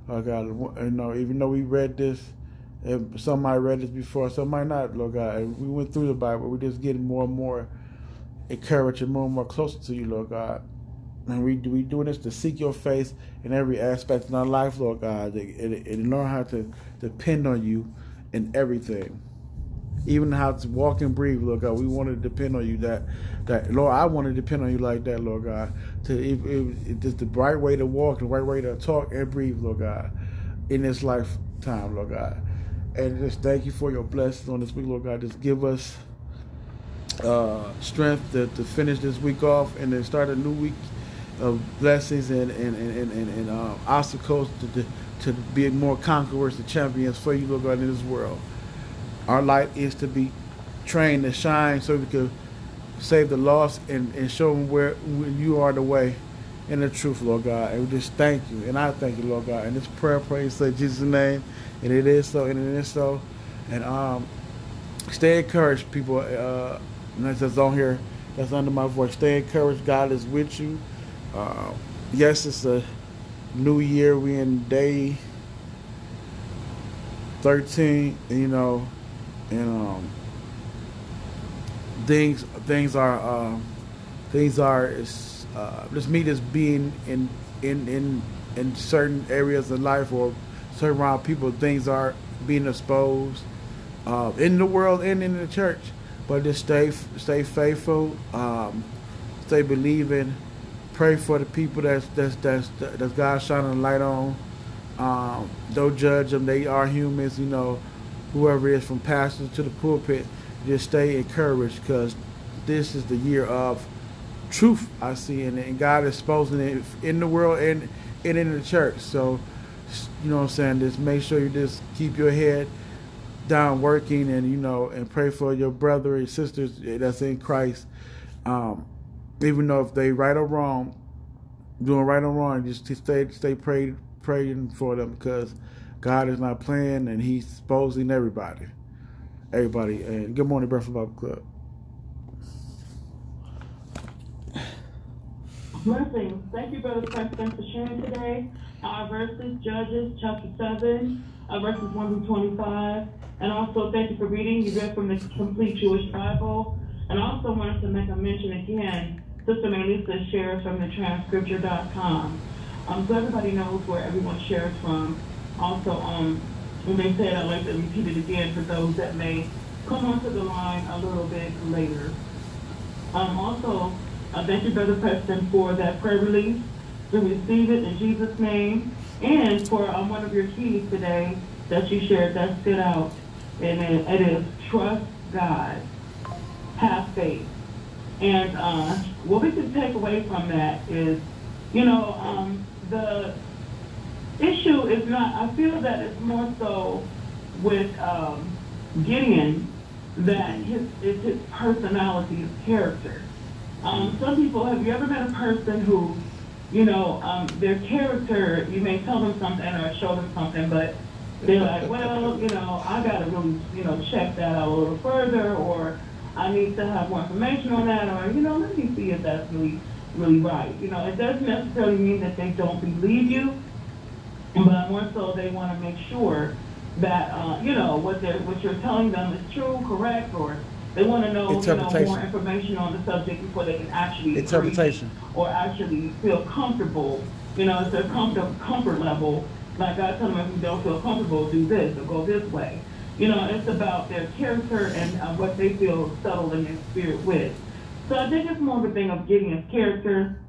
Uh, God, you know, even though we read this, and some might read this before, some might not, Lord God. And we went through the Bible. We're just getting more and more encouraged and more and more closer to you, Lord God. And we we doing this to seek your face in every aspect of our life, Lord God, and, and learn how to depend on you in everything. Even how to walk and breathe, Lord God. We want to depend on you that, that Lord, I want to depend on you like that, Lord God. To if, if, if it's the right way to walk, the right way to talk and breathe, Lord God, in this lifetime, Lord God. And just thank you for your blessings on this week, Lord God. Just give us uh, strength to, to finish this week off and then start a new week of blessings and, and, and, and, and uh, obstacles to, to, to be more conquerors and champions for you, Lord God, in this world. Our light is to be trained to shine so we can save the lost and, and show them where, where you are the way and the truth, Lord God. And we just thank you. And I thank you, Lord God. And this prayer, praise in Jesus' name. And it is so, and it is so. And um, stay encouraged, people. Uh, and that's that's on here. That's under my voice. Stay encouraged. God is with you. Uh, yes, it's a new year. We're in day thirteen, you know. And um, things things are um, things are is, uh, just me just being in in in in certain areas of life or certain around people. Things are being exposed uh, in the world and in the church. But just stay stay faithful, um, stay believing, pray for the people that's that's that's that's God shining a light on. Um, don't judge them; they are humans, you know. Whoever it is, from pastors to the pulpit, just stay encouraged, because this is the year of truth I see in it, and God is exposing it in the world and, and in the church. So, you know what I'm saying, just make sure you just keep your head down working and, you know, and pray for your brother and sisters that's in Christ. Um, even though if they right or wrong, doing right or wrong, just stay stay pray, praying for them, because God is not playing, and he's exposing everybody. Everybody. And good morning, Breakfast Bible Club. Blessings. Thank you, Brother Preston, for sharing today. Our verses, Judges chapter seven, uh, verses one through twenty-five. And also, thank you for reading. You read from the Complete Jewish Bible. And also wanted to make a mention again, Sister Melissa shares from the transcriptor dot com. Um, so everybody knows where everyone shares from. Also, um, when they said, I'd like to repeat it again for those that may come onto the line a little bit later. Um, also, uh, thank you, Brother Preston, for that prayer release. We receive it in Jesus' name. And for um, one of your keys today that you shared that stood out. And it, it is trust God, have faith. And uh, what we can take away from that is, you know, um, the issue is not, I feel that it's more so with um, Gideon, that his, it's his personality, his character. Um, some people, have you ever met a person who, you know, um, their character, you may tell them something or show them something, but they're like, well, you know, I got to really, you know, check that out a little further, or I need to have more information on that, or, you know, let me see if that's really, really right. You know, it doesn't necessarily mean that they don't believe you, but more so they want to make sure that, uh, you know, what they're, what you're telling them is true, correct, or they want to know, you know, more information on the subject before they can actually interpretation or actually feel comfortable. You know, it's their comfort, comfort level. Like I tell them, if you don't feel comfortable, do this or go this way. You know, it's about their character and uh, what they feel settled in their spirit with. So I think it's more of a thing of Gideon's character.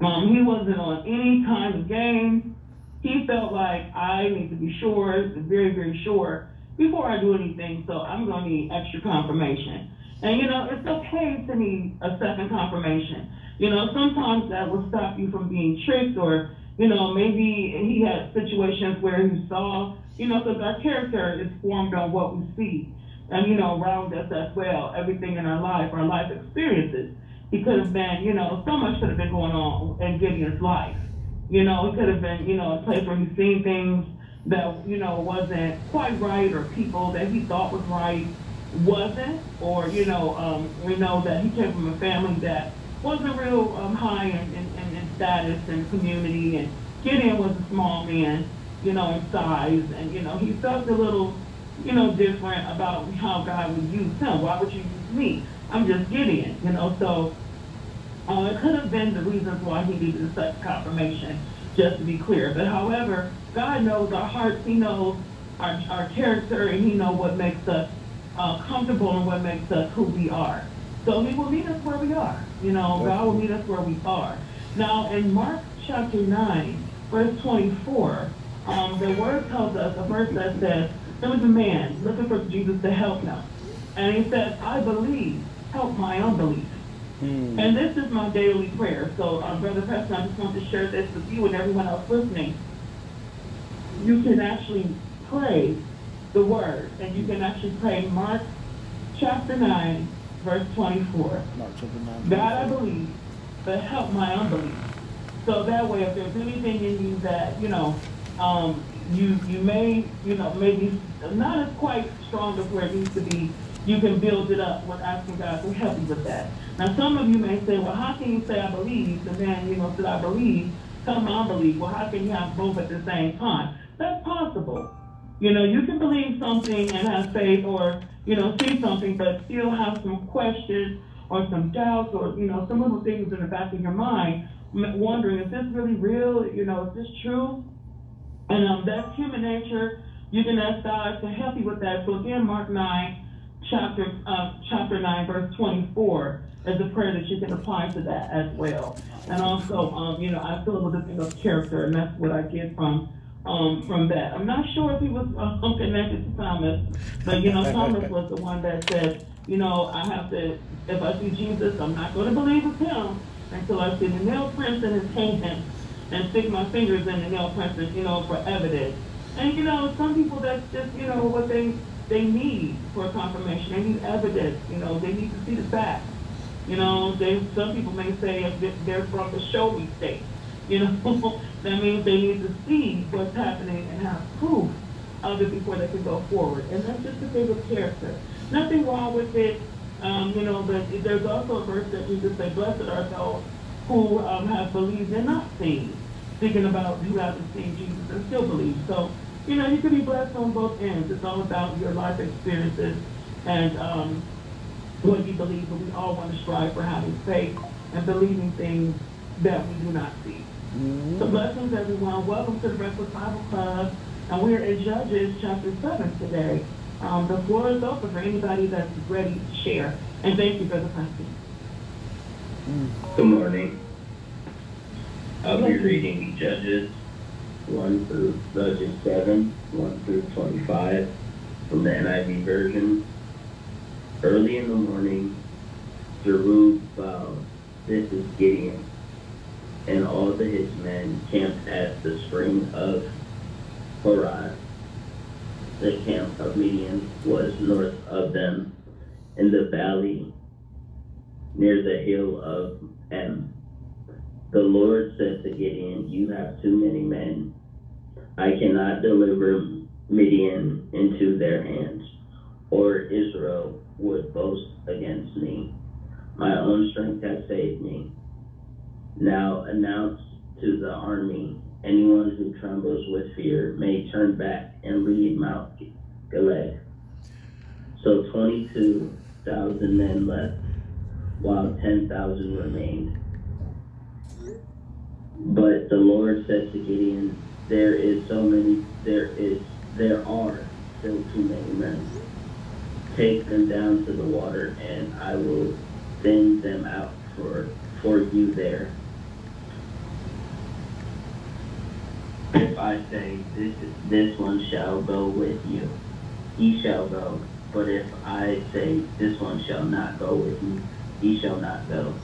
Um, he wasn't on any kind of game. He felt like I need to be sure, very, very sure before I do anything, so I'm going to need extra confirmation. And, you know, it's okay to need a second confirmation. You know, sometimes that will stop you from being tricked, or, you know, maybe he had situations where he saw, you know, because our character is formed on what we see. And, you know, around us as well, everything in our life, our life experiences. It could have been, you know, so much could have been going on in Gideon's life. You know, it could have been, you know, a place where he's seen things that, you know, wasn't quite right, or people that he thought was right wasn't, or, you know, um, we know that he came from a family that wasn't real um, high in, in, in status and community, and Gideon was a small man, you know, in size, and, you know, he felt a little, you know, different about how God would use him. Why would you use me? I'm just Gideon, you know, so uh, it could have been the reasons why he needed such confirmation, just to be clear. But however, God knows our hearts, he knows our, our character, and he knows what makes us uh, comfortable and what makes us who we are. So he will meet us where we are, you know, God will meet us where we are. Now in Mark chapter nine, verse twenty-four, um, the word tells us, a verse that says, there was a man looking for Jesus to help him. And he said, I believe, help my unbelief. Mm. And this is my daily prayer. So, um, Brother Preston, I just want to share this with you and everyone else listening. You can actually pray the word, and you can actually pray Mark chapter nine, verse twenty-four. Mark chapter nine. God, I believe, but help my unbelief. So that way, if there's anything in you that, you know, um, you you may, you know, maybe not as quite strong as where it needs to be, you can build it up with asking God to help you with that. Now, some of you may say, well, how can you say I believe, and then, you know, said I believe, come unbelief? Well, how can you have both at the same time? That's possible. You know, you can believe something and have faith, or, you know, see something, but still have some questions or some doubts, or, you know, some little things in the back of your mind, wondering, is this really real? You know, is this true? And um, that's human nature. You can ask God to help you with that. So again, Mark nine, chapter uh, chapter nine, verse twenty-four, is a prayer that you can apply to that as well. And also, um, you know, I feel a little bit of character, and that's what I get from um, from that. I'm not sure if he was uh, connected to Thomas, but, you know, Thomas was the one that said, you know, I have to, if I see Jesus, I'm not going to believe it's him until I see the nail prints in his hand and stick my fingers in the nail prints, you know, for evidence. And, you know, some people, that's just, you know, what they they need for confirmation. They need evidence, you know, they need to see the facts. You know, they, some people may say if they're from the show-me state, you know, that means they need to see what's happening and have proof of it before they can go forward. And that's just a thing of character. Nothing wrong with it, um, you know, but there's also a verse that Jesus said, blessed are those who um, have believed and not seen, thinking about who hasn't seen Jesus and still believe. So, you know, you can be blessed on both ends. It's all about your life experiences and um, what you believe, but we all want to strive for having faith and believing things that we do not see. Mm-hmm. So blessings, everyone. Welcome to the Breakfast Bible Club. And we're in Judges chapter seven today. Um, the floor is open for anybody that's ready to share. And thank you, Brother Preston. Good morning. I'll be reading Judges one through Judges seven, one through twenty-five from the N I V version. Early in the morning, Jerubbaal, this is Gideon, and all the his men camped at the spring of Harod. The camp of Midian was north of them in the valley, near the hill of Em. The Lord said to Gideon, you have too many men. I cannot deliver Midian into their hands, or Israel would boast against me. My own strength has saved me. Now announce to the army, anyone who trembles with fear may turn back and leave Mount Gilead. So twenty-two thousand men left, while ten thousand remained. But the Lord said to Gideon, there is so many, there is, there are still too many men. Take them down to the water, and I will send them out for, for you there. If I say, this, this one shall go with you, ye shall go. But if I say, this one shall not go with you, he shall not go.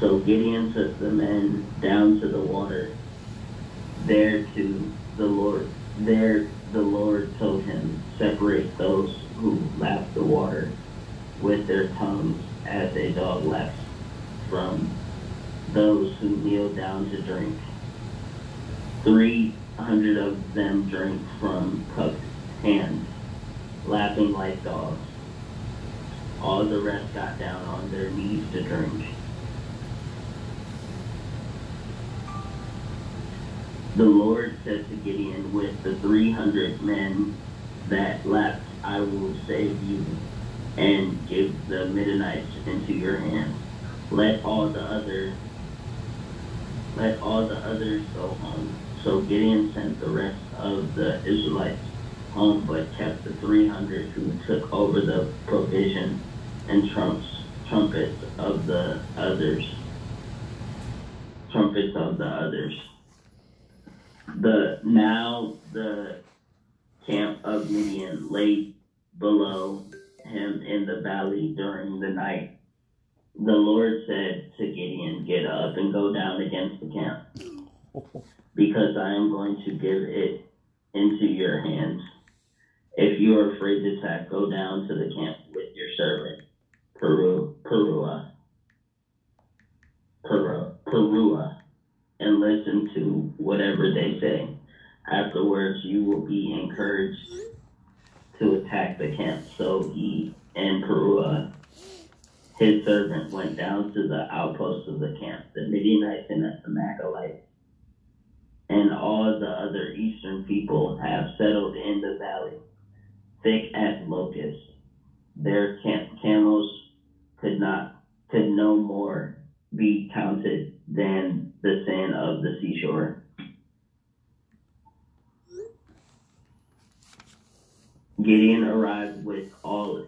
So Gideon took the men down to the water. There to the Lord, there the Lord told him, separate those who lap the water with their tongues as a dog laps from those who kneel down to drink. Three hundred of them drink from cupped hands, lapping like dogs. All the rest got down on their knees to drink. The Lord said to Gideon, with the three hundred men that lapped, I will save you and give the Midianites into your hands. Let all the other let all the others go home. So Gideon sent the rest of the Israelites home, but kept the three hundred who took over the provision and trumps trumpets of the others. Trumpets of the others. The now the camp of Midian lay below him in the valley during the night. The Lord said to Gideon, get up and go down against the camp, because I am going to give it into your hands. If you are afraid to attack, go down to the camp with your servant Purah, Purah, Purah, and listen to whatever they say. Afterwards, you will be encouraged to attack the camp. So he and Purah, his servant, went down to the outposts of the camp. The Midianites and the Amalekites and all the other eastern people have settled in the valley, thick as locusts. Their camp camels could not, could no more be counted than the sand of the seashore. Gideon arrived with all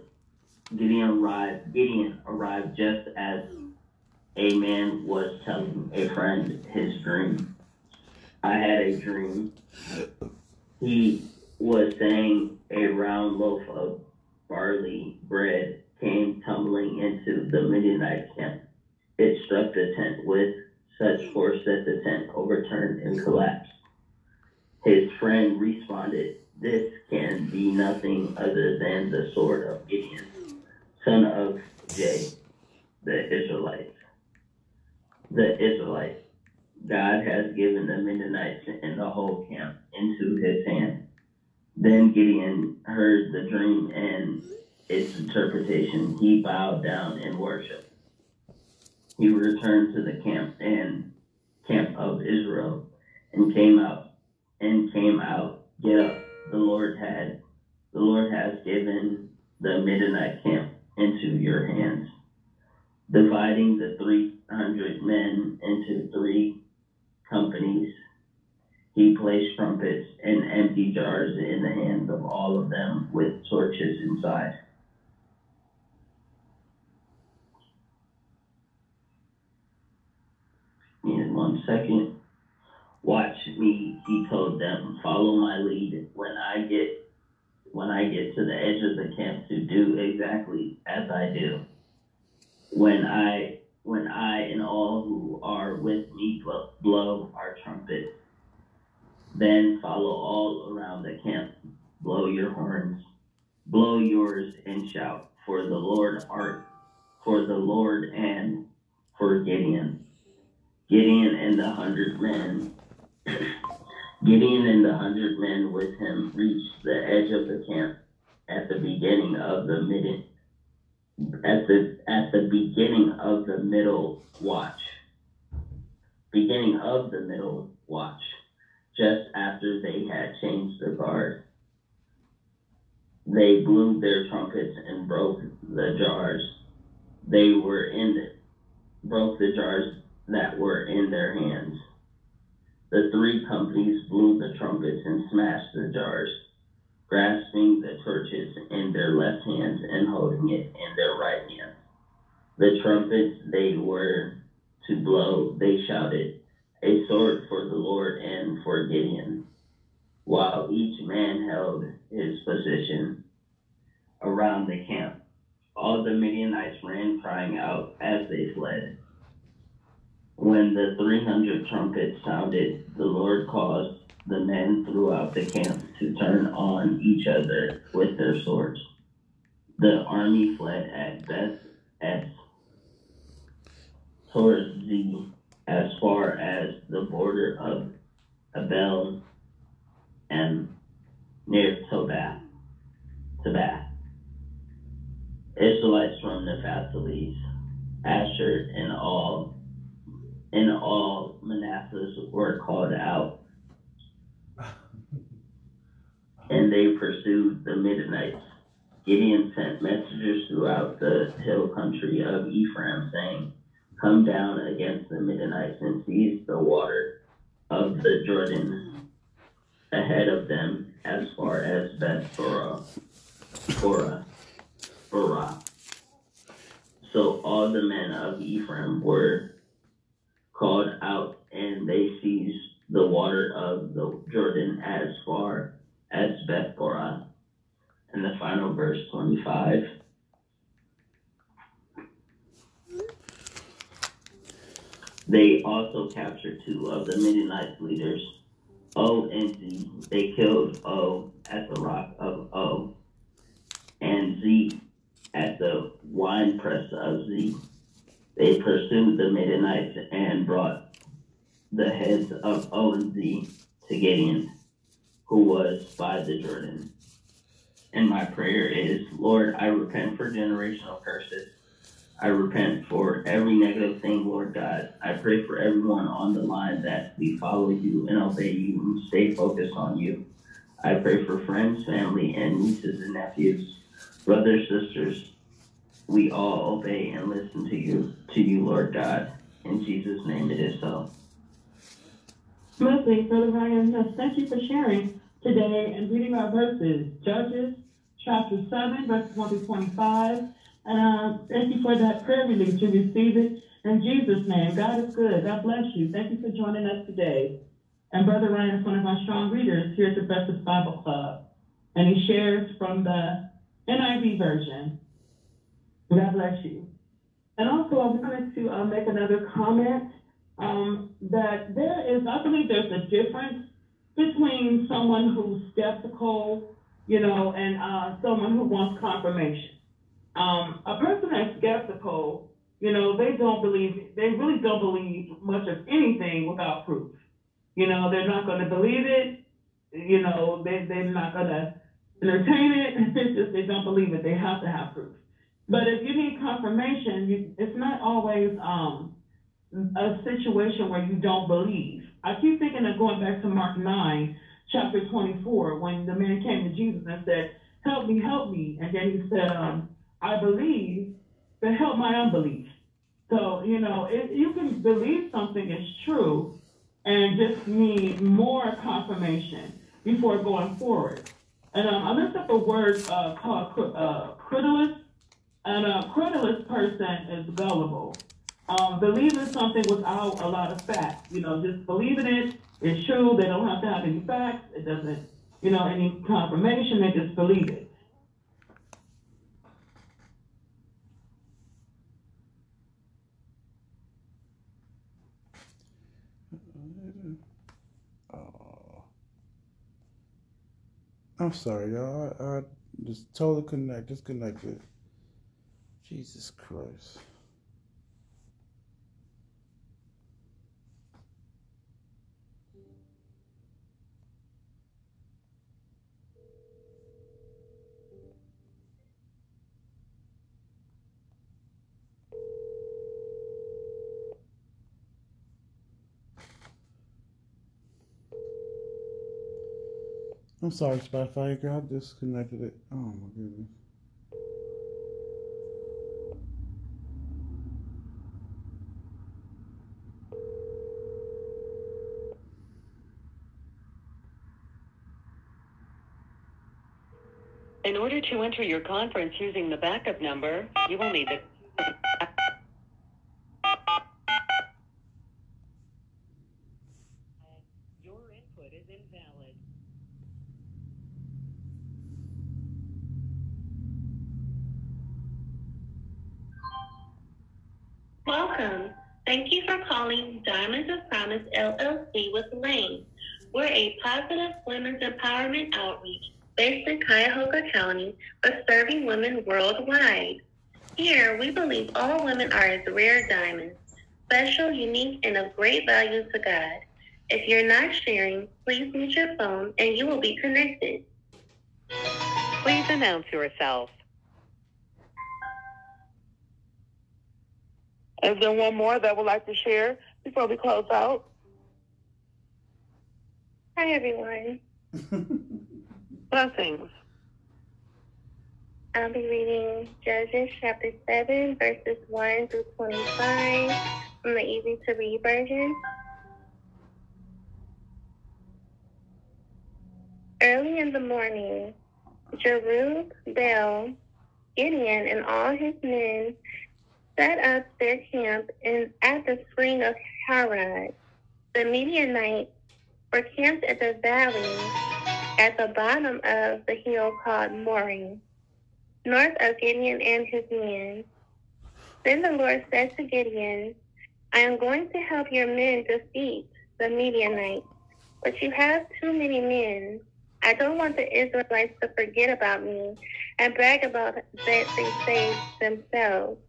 Gideon arrived Gideon arrived just as a man was telling a friend his dream. I had a dream, he was saying. A round loaf of barley bread came tumbling into the Midianite camp. It struck the tent with such force that the tent overturned and collapsed. His friend responded, this can be nothing other than the sword of Gideon, son of Jay, the Israelite. The Israelite. God has given the Midianites and the whole camp into his hand. Then Gideon heard the dream and its interpretation. He bowed down in worship. He returned to the camp and camp of Israel and came out and came out. Get up. The Lord had the Lord has given the Midianite camp into your hands, dividing the three hundred men into three companies. He placed trumpets and empty jars in the hands of all of them with torches inside. Second, watch me, he told them. Follow my lead. When I get, when I get to the edge of the camp, to do exactly as I do. When I, when I and all who are with me blow our trumpets, then follow all around the camp. Blow your horns, blow yours, and shout for the Lord art, for the Lord and for Gideon. Gideon and the hundred men, Gideon and the hundred men with him reached the edge of the camp at the beginning of the mid, at the at the beginning of the middle watch, beginning of the middle watch, just after they had changed the guard. They blew their trumpets and broke the jars. They were in the, broke the jars. that were in their hands. The three companies blew the trumpets and smashed the jars, grasping the torches in their left hands and holding it in their right hand. The trumpets they were to blow, they shouted, a sword for the Lord and for Gideon. While each man held his position, around the camp. All the Midianites ran, crying out as they fled. When the three hundred trumpets sounded, the Lord caused the men throughout the camp to turn on each other with their swords. The army fled at Beth Shittah towards Zeeb, as far as the border of Abel and near Tabbath. Tabbath. Israelites from the Naphtali, Asher, and all and all Manasseh's were called out, and they pursued the Midianites. Gideon sent messengers throughout the hill country of Ephraim, saying, "Come down against the Midianites and seize the water of the Jordan ahead of them as far as Beth-Barah." Purah. Purah. So all the men of Ephraim were called out, and they seized the water of the Jordan as far as Beth-Barah. And the final verse, twenty-five. They also captured two of the Midianite leaders, O and Z. They killed O at the rock of O, and Z at the winepress of Z. They pursued the Midianites and brought the heads of O and Z to Gideon, who was by the Jordan. And my prayer is, Lord, I repent for generational curses. I repent for every negative thing, Lord God. I pray for everyone on the line that we follow you and obey you and stay focused on you. I pray for friends, family, and nieces and nephews, brothers, sisters. We all obey and listen to you, to you, Lord God. In Jesus' name it is so. Mostly, Brother Ryan, yes, thank you for sharing today and reading our verses. Judges chapter seven, verses one through twenty-five. And uh, thank you for that prayer relief. You receive it in Jesus' name. God is good. God bless you. Thank you for joining us today. And Brother Ryan is one of our strong readers here at the Breakfast Bible Club. And he shares from the N I V version. God bless you. And also, I wanted to uh, make another comment um, that there is, I believe there's a difference between someone who's skeptical, you know, and uh, someone who wants confirmation. Um, a person that's skeptical, you know, they don't believe, they really don't believe much of anything without proof. You know, they're not going to believe it. You know, they, they're not going to entertain it. It's just they don't believe it. They have to have proof. But if you need confirmation, you, it's not always um, a situation where you don't believe. I keep thinking of going back to Mark nine, chapter twenty-four, when the man came to Jesus and said, "Help me, help me." And then he said, um, "I believe, but help my unbelief." So, you know, if you can believe something is true and just need more confirmation before going forward. And um, I looked up a word uh, called uh, credulous. And a credulous person is gullible. Um, believing something without a lot of facts. You know, just believing it, it's true. They don't have to have any facts. It doesn't, you know, any confirmation. They just believe it. Oh. I'm sorry, y'all. I, I just totally connect, disconnected. Jesus Christ. I'm sorry, Spotify, I disconnected it. Oh my goodness. In order to enter your conference using the backup number, you will need the... calling Diamonds of Promise L L C with Lane. We're a positive women's empowerment outreach based in Cuyahoga County, but serving women worldwide. Here, we believe all women are as rare diamonds, special, unique, and of great value to God. If you're not sharing, please mute your phone and you will be connected. Please announce yourself. Is there one more that would like to share before we close out? Hi, everyone. Blessings. I'll be reading Judges chapter seven, verses one through twenty-five from the Easy to Read version. Early in the morning, Jerubbaal, Gideon, and all his men set up their camp in, at the spring of Harod. The Midianites were camped at the valley at the bottom of the hill called Moreh, north of Gideon and his men. Then the Lord said to Gideon, I am going to help your men defeat the Midianites, but you have too many men. I don't want the Israelites to forget about me and brag about that they saved themselves.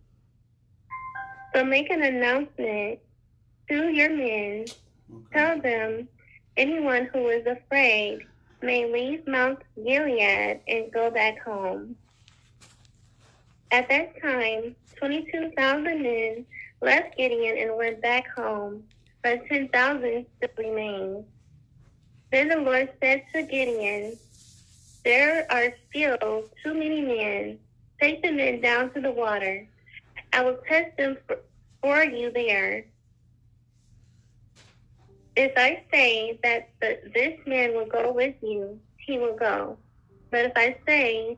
So make an announcement to your men. Tell them, anyone who is afraid may leave Mount Gilead and go back home. At that time, twenty-two thousand men left Gideon and went back home, but ten thousand still remained. Then the Lord said to Gideon, there are still too many men. Take the men down to the water. I will test them for, for you there. If I say that the, this man will go with you, he will go. But if I say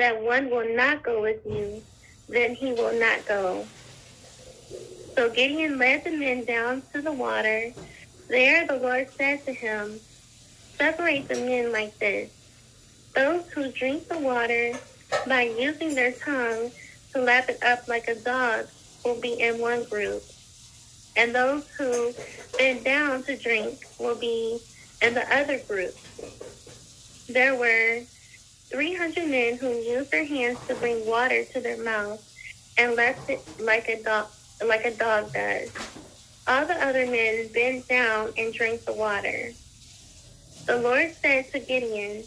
that one will not go with you, then he will not go. So Gideon led the men down to the water. There the Lord said to him, separate the men like this. Those who drink the water by using their tongue to lap it up like a dog will be in one group, and those who bend down to drink will be in the other group. There were three hundred men who used their hands to bring water to their mouths and lapped it like a dog, like a dog does. All the other men bent down and drank the water. The Lord said to Gideon,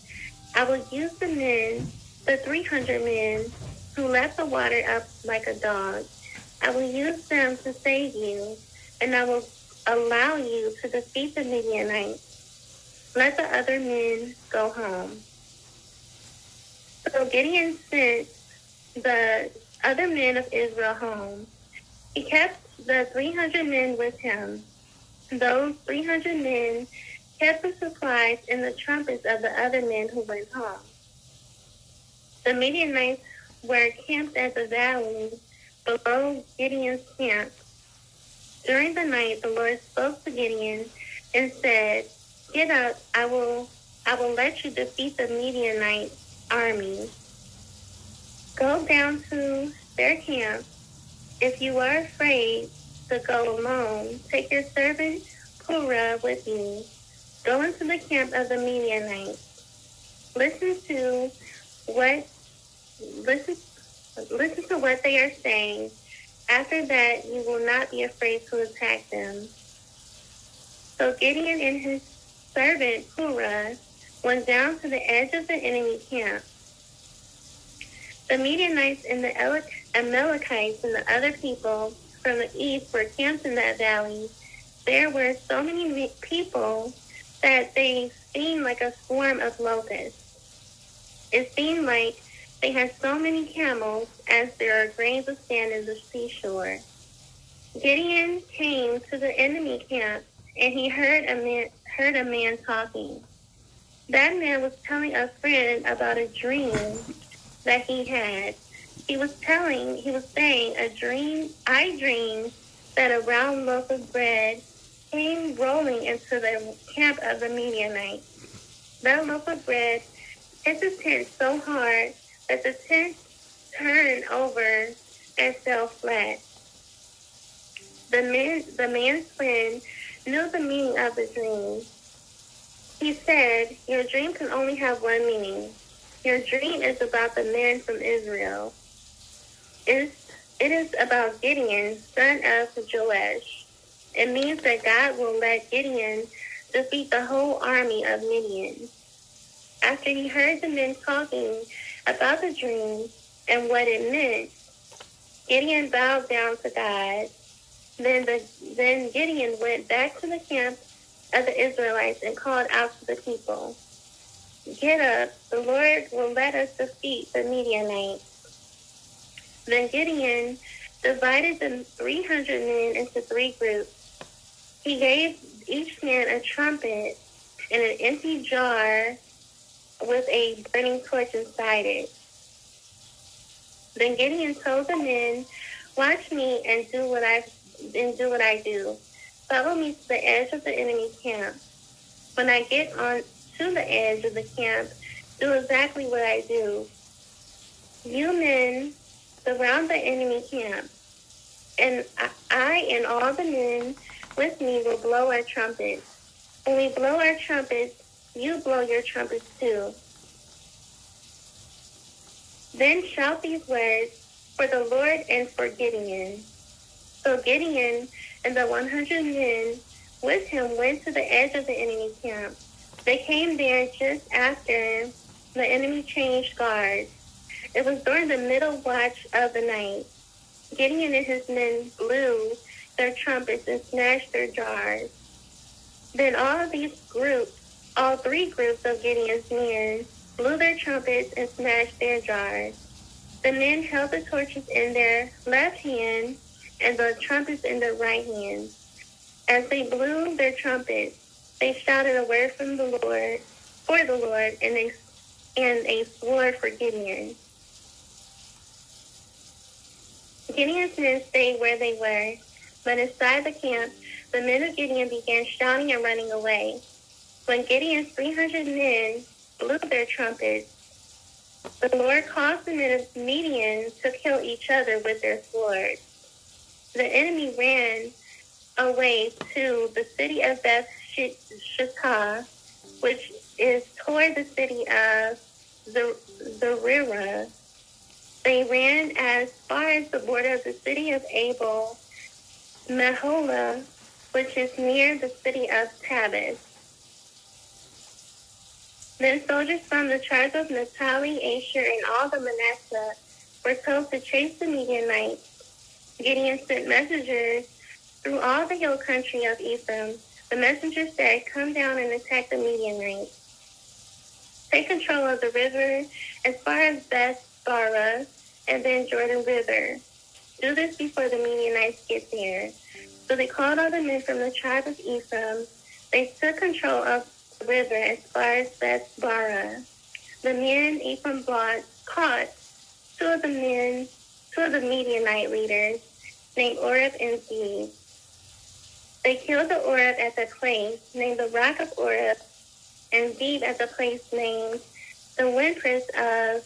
I will use the men, the three hundred men, who left the water up like a dog. I will use them to save you, and I will allow you to defeat the Midianites. Let the other men go home. So Gideon sent the other men of Israel home. He kept the three hundred men with him. Those three hundred men kept the supplies and the trumpets of the other men who went home. The Midianites were camped at the valley below Gideon's camp. During the night, the Lord spoke to Gideon and said, get up, I will I will let you defeat the Midianite army. Go down to their camp. If you are afraid to go alone, take your servant Purah with you. Go into the camp of the Midianites. Listen to what Listen, listen to what they are saying. After that, you will not be afraid to attack them. So Gideon and his servant Purah went down to the edge of the enemy camp. The Midianites and the Amalekites and the other people from the east were camped in that valley. There were so many people that they seemed like a swarm of locusts. It seemed like they had so many camels as there are grains of sand in the seashore. Gideon came to the enemy camp, and he heard a man, heard a man talking. That man was telling a friend about a dream that he had. He was telling, he was saying, a dream, I dreamed that a round loaf of bread came rolling into the camp of the Midianites. That loaf of bread hit the tent so hard that the tent turned over and fell flat. The man, the man's friend knew the meaning of the dream. He said, your dream can only have one meaning. Your dream is about the man from Israel. It is, it is about Gideon, son of Joash. It means that God will let Gideon defeat the whole army of Midian. After he heard the men talking about the dream and what it meant, Gideon bowed down to God. Then, the, then Gideon went back to the camp of the Israelites and called out to the people, get up, the Lord will let us defeat the Midianites. Then Gideon divided the three hundred men into three groups. He gave each man a trumpet and an empty jar with a burning torch inside it. Then Gideon told the men, watch me and do what I and do what I do. Follow me to the edge of the enemy camp. When I get on to the edge of the camp, do exactly what I do. You men surround the enemy camp, and I and all the men with me will blow our trumpets. When we blow our trumpets, you blow your trumpets too. Then shout these words for the Lord and for Gideon. So Gideon and the one hundred men with him went to the edge of the enemy camp. They came there just after the enemy changed guards. It was during the middle watch of the night. Gideon and his men blew their trumpets and smashed their jars. Then all of these groups, all three groups of Gideon's men, blew their trumpets and smashed their jars. The men held the torches in their left hand and the trumpets in their right hand. As they blew their trumpets, they shouted a word from the Lord, for the Lord, and a, and a sword for Gideon. Gideon's men stayed where they were, but inside the camp, the men of Gideon began shouting and running away. When Gideon's three hundred men blew their trumpets, the Lord caused the men of Midian to kill each other with their swords. The enemy ran away to the city of Beth Shittah, which is toward the city of Zererah. They ran as far as the border of the city of Abel Meholah, which is near the city of Tabbath. Then soldiers from the tribes of Naphtali, Asher, and all the Manasseh were told to chase the Midianites. Gideon sent messengers through all the hill country of Ephraim. The messenger said, come down and attack the Midianites. Take control of the river as far as Beth-Barah and then Jordan River. Do this before the Midianites get there. So they called all the men from the tribe of Ephraim. They took control of the river as far as Beth-Barah. The men Ephraim brought caught two of the men Two of the Midianite leaders named Oreb and Zeeb. They killed the Oreb at the place named the Rock of Oreb, and Zeeb at the place named the winepress of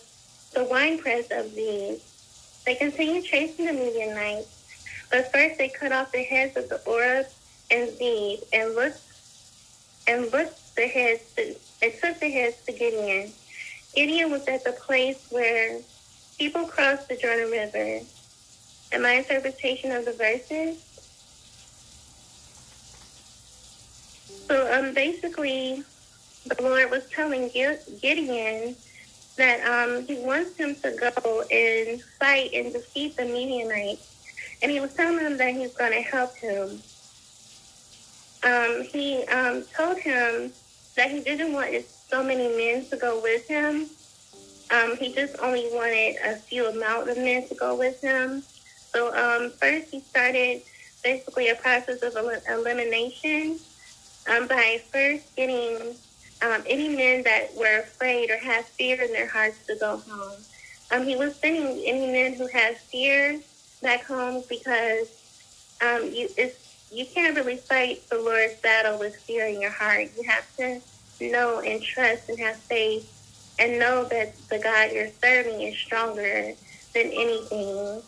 the winepress of Zeeb. They continued chasing the Midianites, but first they cut off the heads of the Oreb and Zeeb and looked and looked the heads to, and took the heads to Gideon. Gideon was at the place where people crossed the Jordan River. And my interpretation of the verses. So um, basically, the Lord was telling Gideon that um, he wants him to go and fight and defeat the Midianites. And he was telling him that he's going to help him. Um, he um, told him that he didn't want so many men to go with him. Um, he just only wanted a few amount of men to go with him. So um, first he started basically a process of el- elimination um, by first getting um, any men that were afraid or had fear in their hearts to go home. Um, he was sending any men who had fear back home because um, you it's, you can't really fight the Lord's battle with fear in your heart. You have to know and trust and have faith. And know that the God you're serving is stronger than anything.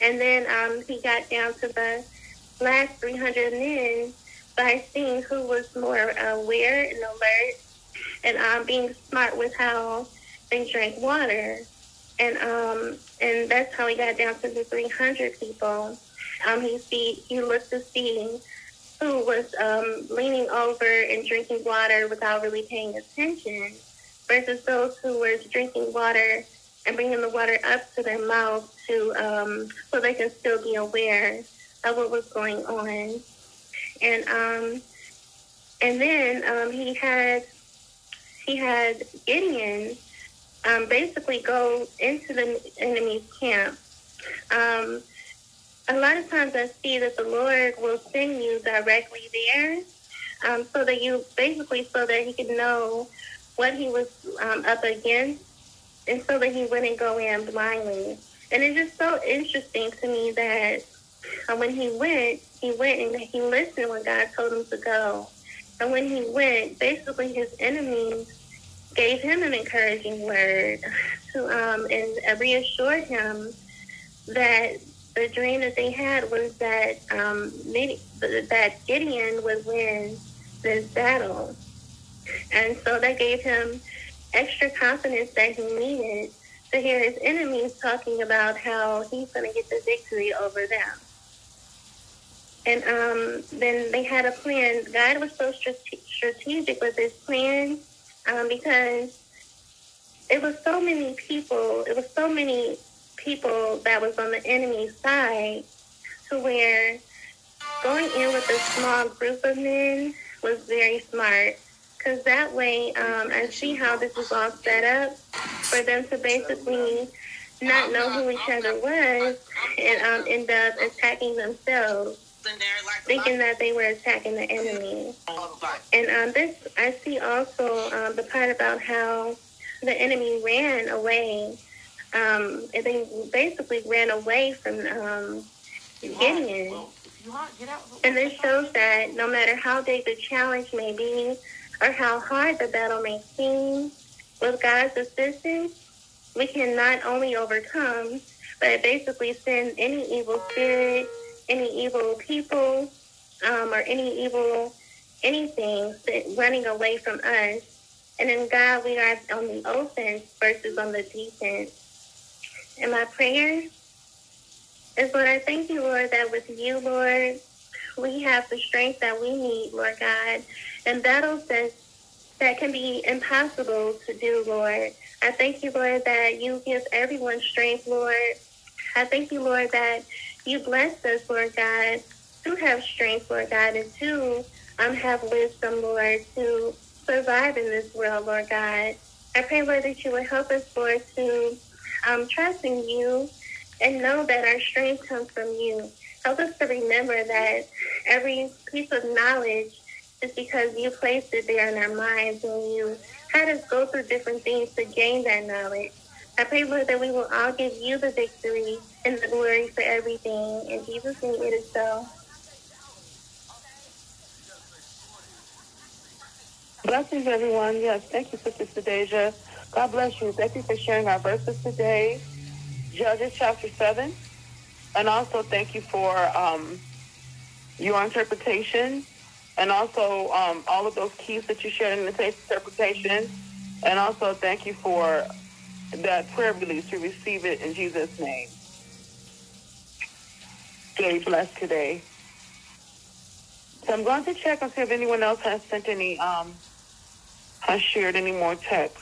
And then um, he got down to the last three hundred men by seeing who was more aware and alert, and um, being smart with how they drank water. And um, and that's how he got down to the three hundred people. Um, he see he looked to see who was um, leaning over and drinking water without really paying attention, versus those who were drinking water and bringing the water up to their mouth to um, so they can still be aware of what was going on. And um, and then um, he had he had Gideon Um, basically go into the enemy's camp. Um, a lot of times I see that the Lord will send you directly there, um, so that you basically so that he could know what he was um, up against, and so that he wouldn't go in blindly. And it's just so interesting to me that uh, when he went, he went and he listened when God told him to go. And when he went, basically his enemies gave him an encouraging word to um, and reassured him that the dream that they had was that um, that Gideon would win this battle. And so that gave him extra confidence that he needed to hear his enemies talking about how he's going to get the victory over them. And um, then they had a plan. God was so strategic with his plan, Um, because it was so many people, it was so many people that was on the enemy's side, to where going in with a small group of men was very smart, because that way, um, I see how this was all set up for them to basically not know who each other was and um, end up attacking themselves, thinking that they were attacking the enemy. And um, this, I see also um, the part about how the enemy ran away. Um, and they basically ran away from um, Gideon. And this shows that no matter how big the challenge may be or how hard the battle may seem, with God's assistance, we can not only overcome, but basically send any evil spirit, any evil people, um, or any evil anything running away from us. And in God, we are on the offense versus on the defense. And my prayer is, Lord, I thank you, Lord, that with you, Lord, we have the strength that we need, Lord God, and battles that, that can be impossible to do, Lord. I thank you, Lord, that you give everyone strength, Lord. I thank you, Lord, that you blessed us, Lord God, to have strength, Lord God, and to um, have wisdom, Lord, to survive in this world, Lord God. I pray, Lord, that you would help us, Lord, to um, trust in you and know that our strength comes from you. Help us to remember that every piece of knowledge is because you placed it there in our minds and you had us go through different things to gain that knowledge. I pray, Lord, that we will all give you the victory and the glory for everything. In Jesus' name, it is so. Blessings, everyone. Yes, thank you, Sister Sadeja. God bless you. Thank you for sharing our verses today, Judges chapter seven. And also thank you for um, your interpretation, and also um, all of those keys that you shared in the taste interpretation. And also thank you for that prayer release. We receive it in Jesus' name. Stay blessed today. So I'm going to check and see if anyone else has sent any, um, has shared any more text.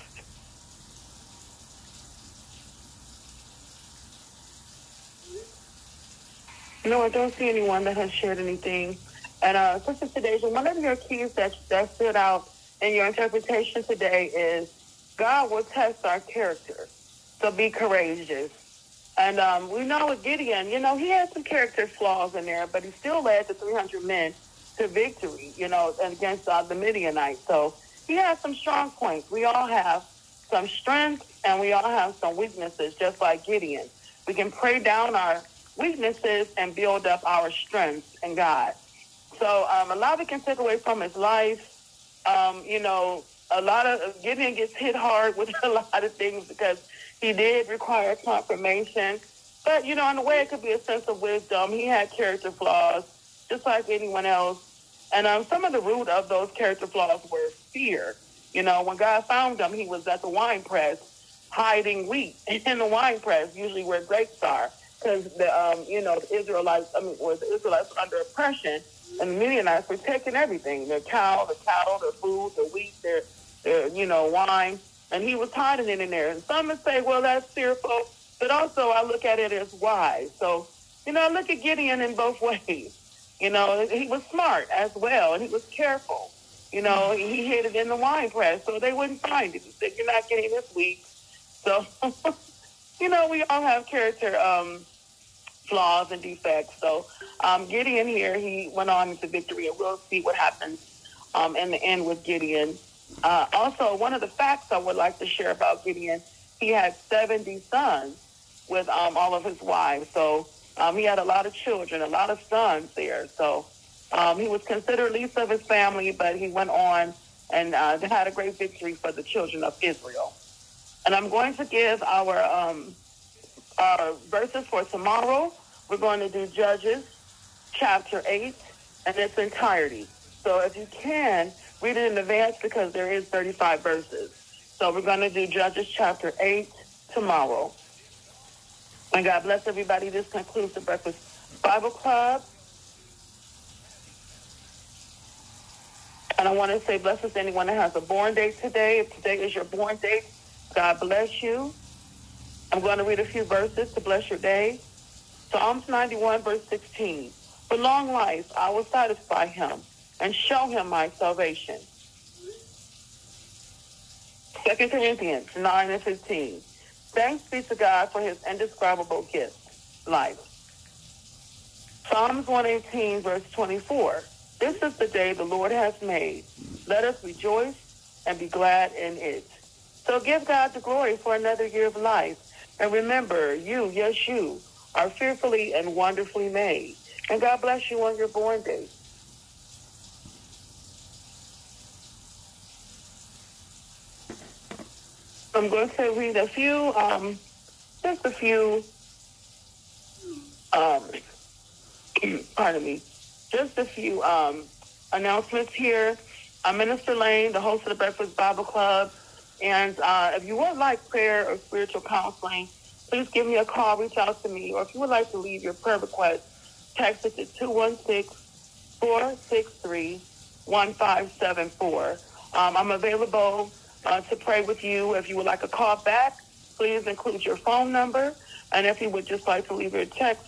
No, I don't see anyone that has shared anything. And uh, Sister Sadeja, one of your keys that, that stood out in your interpretation today is God will test our character, so be courageous. And um, we know with Gideon, you know, he had some character flaws in there, but he still led the three hundred men to victory, you know, against uh, the Midianites. So he had some strong points. We all have some strengths, and we all have some weaknesses, just like Gideon. We can pray down our weaknesses and build up our strengths in God. So um, a lot we can take away from his life, um, you know, a lot of Gideon gets hit hard with a lot of things because he did require confirmation. But, you know, in a way, it could be a sense of wisdom. He had character flaws. just like anyone else. And um, some of the root of those character flaws were fear. You know, when God found him, he was at the wine press, hiding wheat in the wine press, usually where grapes are, because the um, you know the Israelites, I mean, or the Israelites were under oppression, and the Midianites were taking everything: their cow, the cattle, their food, the wheat, their their you know wine. And he was hiding it in there. And some would say, well, that's fearful. But also I look at it as wise. So, you know, I look at Gideon in both ways. You know, he was smart as well, and he was careful. You know, he hid it in the wine press so they wouldn't find it. He said, you're not getting this week. So, you know, we all have character um, flaws and defects. So um, Gideon here, he went on into victory, and we'll see what happens um, in the end with Gideon. Uh, also, one of the facts I would like to share about Gideon, he had seventy sons with um, all of his wives. So um, he had a lot of children, a lot of sons there. So um, he was considered least of his family, but he went on and uh, had a great victory for the children of Israel. And I'm going to give our, um, our verses for tomorrow. We're going to do Judges chapter eight and its entirety. So if you can, read it in advance, because there is thirty-five verses. So we're going to do Judges chapter eight tomorrow. And God bless everybody. This concludes the Breakfast Bible Club. And I want to say blessings to anyone that has a born date today. If today is your born date, God bless you. I'm going to read a few verses to bless your day. Psalms ninety-one, verse sixteen. For long life I will satisfy him and show him my salvation. Second Corinthians nine and fifteen. Thanks be to God for his indescribable gift, life. Psalms one eighteen, verse twenty-four. This is the day the Lord has made. Let us rejoice and be glad in it. So give God the glory for another year of life. And remember, you, yes, you, are fearfully and wonderfully made. And God bless you on your born day. I'm going to read a few, um, just a few, um, pardon me, just a few um, announcements here. I'm Minister Lane, the host of the Breakfast Bible Club. And uh, if you would like prayer or spiritual counseling, please give me a call, reach out to me. Or if you would like to leave your prayer request, text us at two one six, four six three, one five seven four. Um, I'm available Uh, to pray with you. If you would like a call back, please include your phone number. And if you would just like to leave your text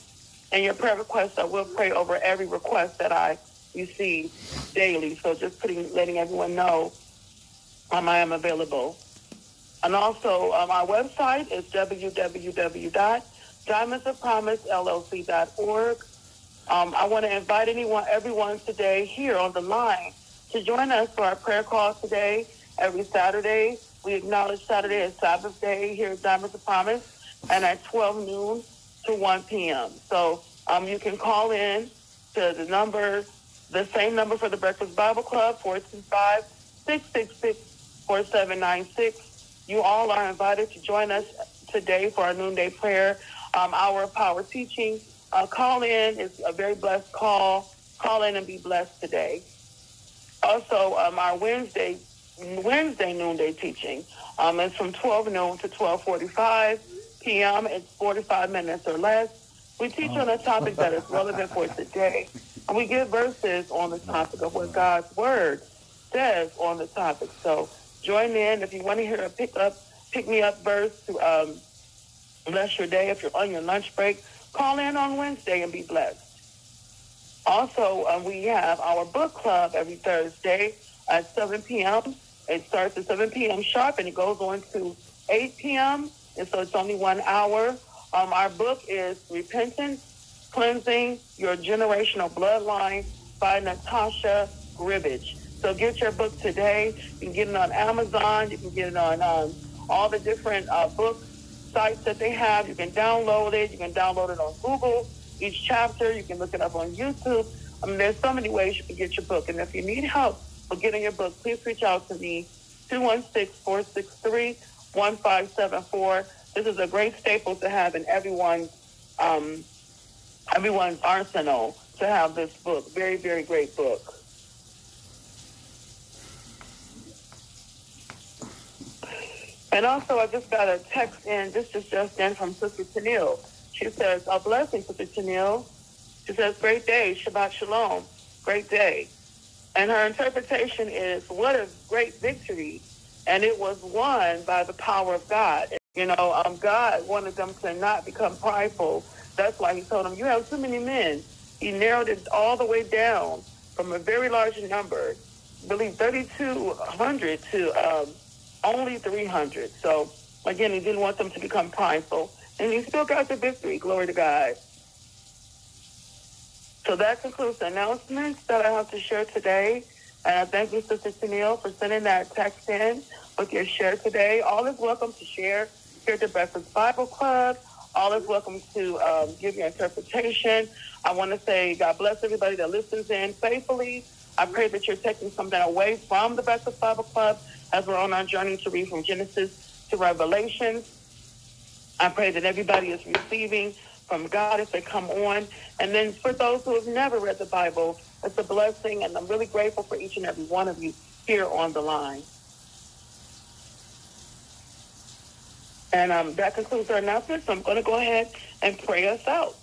and your prayer request, I will pray over every request that I receive daily. So just putting, letting everyone know um, I am available. And also, um, our website is w w w dot diamonds of promise l l c dot org. Um, I want to invite anyone, everyone today here on the line to join us for our prayer call today. Every Saturday, we acknowledge Saturday as Sabbath Day here at Diamonds of Promise, and at twelve noon to one p m So um, you can call in to the number, the same number for the Breakfast Bible Club, four two five, six six six, four seven nine six. You all are invited to join us today for our noonday prayer, um, hour of power teaching. Uh, call in. It's a very blessed call. Call in and be blessed today. Also, um, our Wednesday Wednesday noonday teaching. Um, it's from twelve noon to twelve forty-five p m It's forty-five minutes or less. We teach on a topic that is relevant for today, and we give verses on the topic of what God's Word says on the topic. So join in. If you want to hear a pick up, pick me up verse to um, bless your day, if you're on your lunch break, call in on Wednesday and be blessed. Also, uh, we have our book club every Thursday at seven p m It starts at seven p m sharp, and it goes on to eight p m And so it's only one hour. Um, our book is Repentance, Cleansing Your Generational Bloodline by Natasha Gribbage. So get your book today. You can get it on Amazon. You can get it on um, all the different uh, book sites that they have. You can download it. You can download it on Google, each chapter. You can look it up on YouTube. I mean, there's so many ways you can get your book. And if you need help for getting your book, please reach out to me, two one six, four six three, one five seven four. This is a great staple to have in everyone's, um, everyone's arsenal to have this book. Very, very great book. And also, I just got a text in, this is just in, from Sister Tennille. She says, a blessing, Sister Tennille. She says, great day, Shabbat Shalom, great day. And her interpretation is, what a great victory. And it was won by the power of God. You know, um, God wanted them to not become prideful. That's why he told them, you have too many men. He narrowed it all the way down from a very large number, I believe thirty-two hundred to um, only three hundred. So, again, he didn't want them to become prideful. And he still got the victory. Glory to God. So that concludes the announcements that I have to share today. And I thank you, Sister Tennille, for sending that text in with your share today. All is welcome to share here at the Breakfast Bible Club. All is welcome to um, give your interpretation. I want to say God bless everybody that listens in faithfully. I pray that you're taking something away from the Breakfast Bible Club as we're on our journey to read from Genesis to Revelation. I pray that everybody is receiving from God as they come on. And then for those who have never read the Bible, it's a blessing, and I'm really grateful for each and every one of you here on the line. And um, that concludes our announcement, so I'm going to go ahead and pray us out.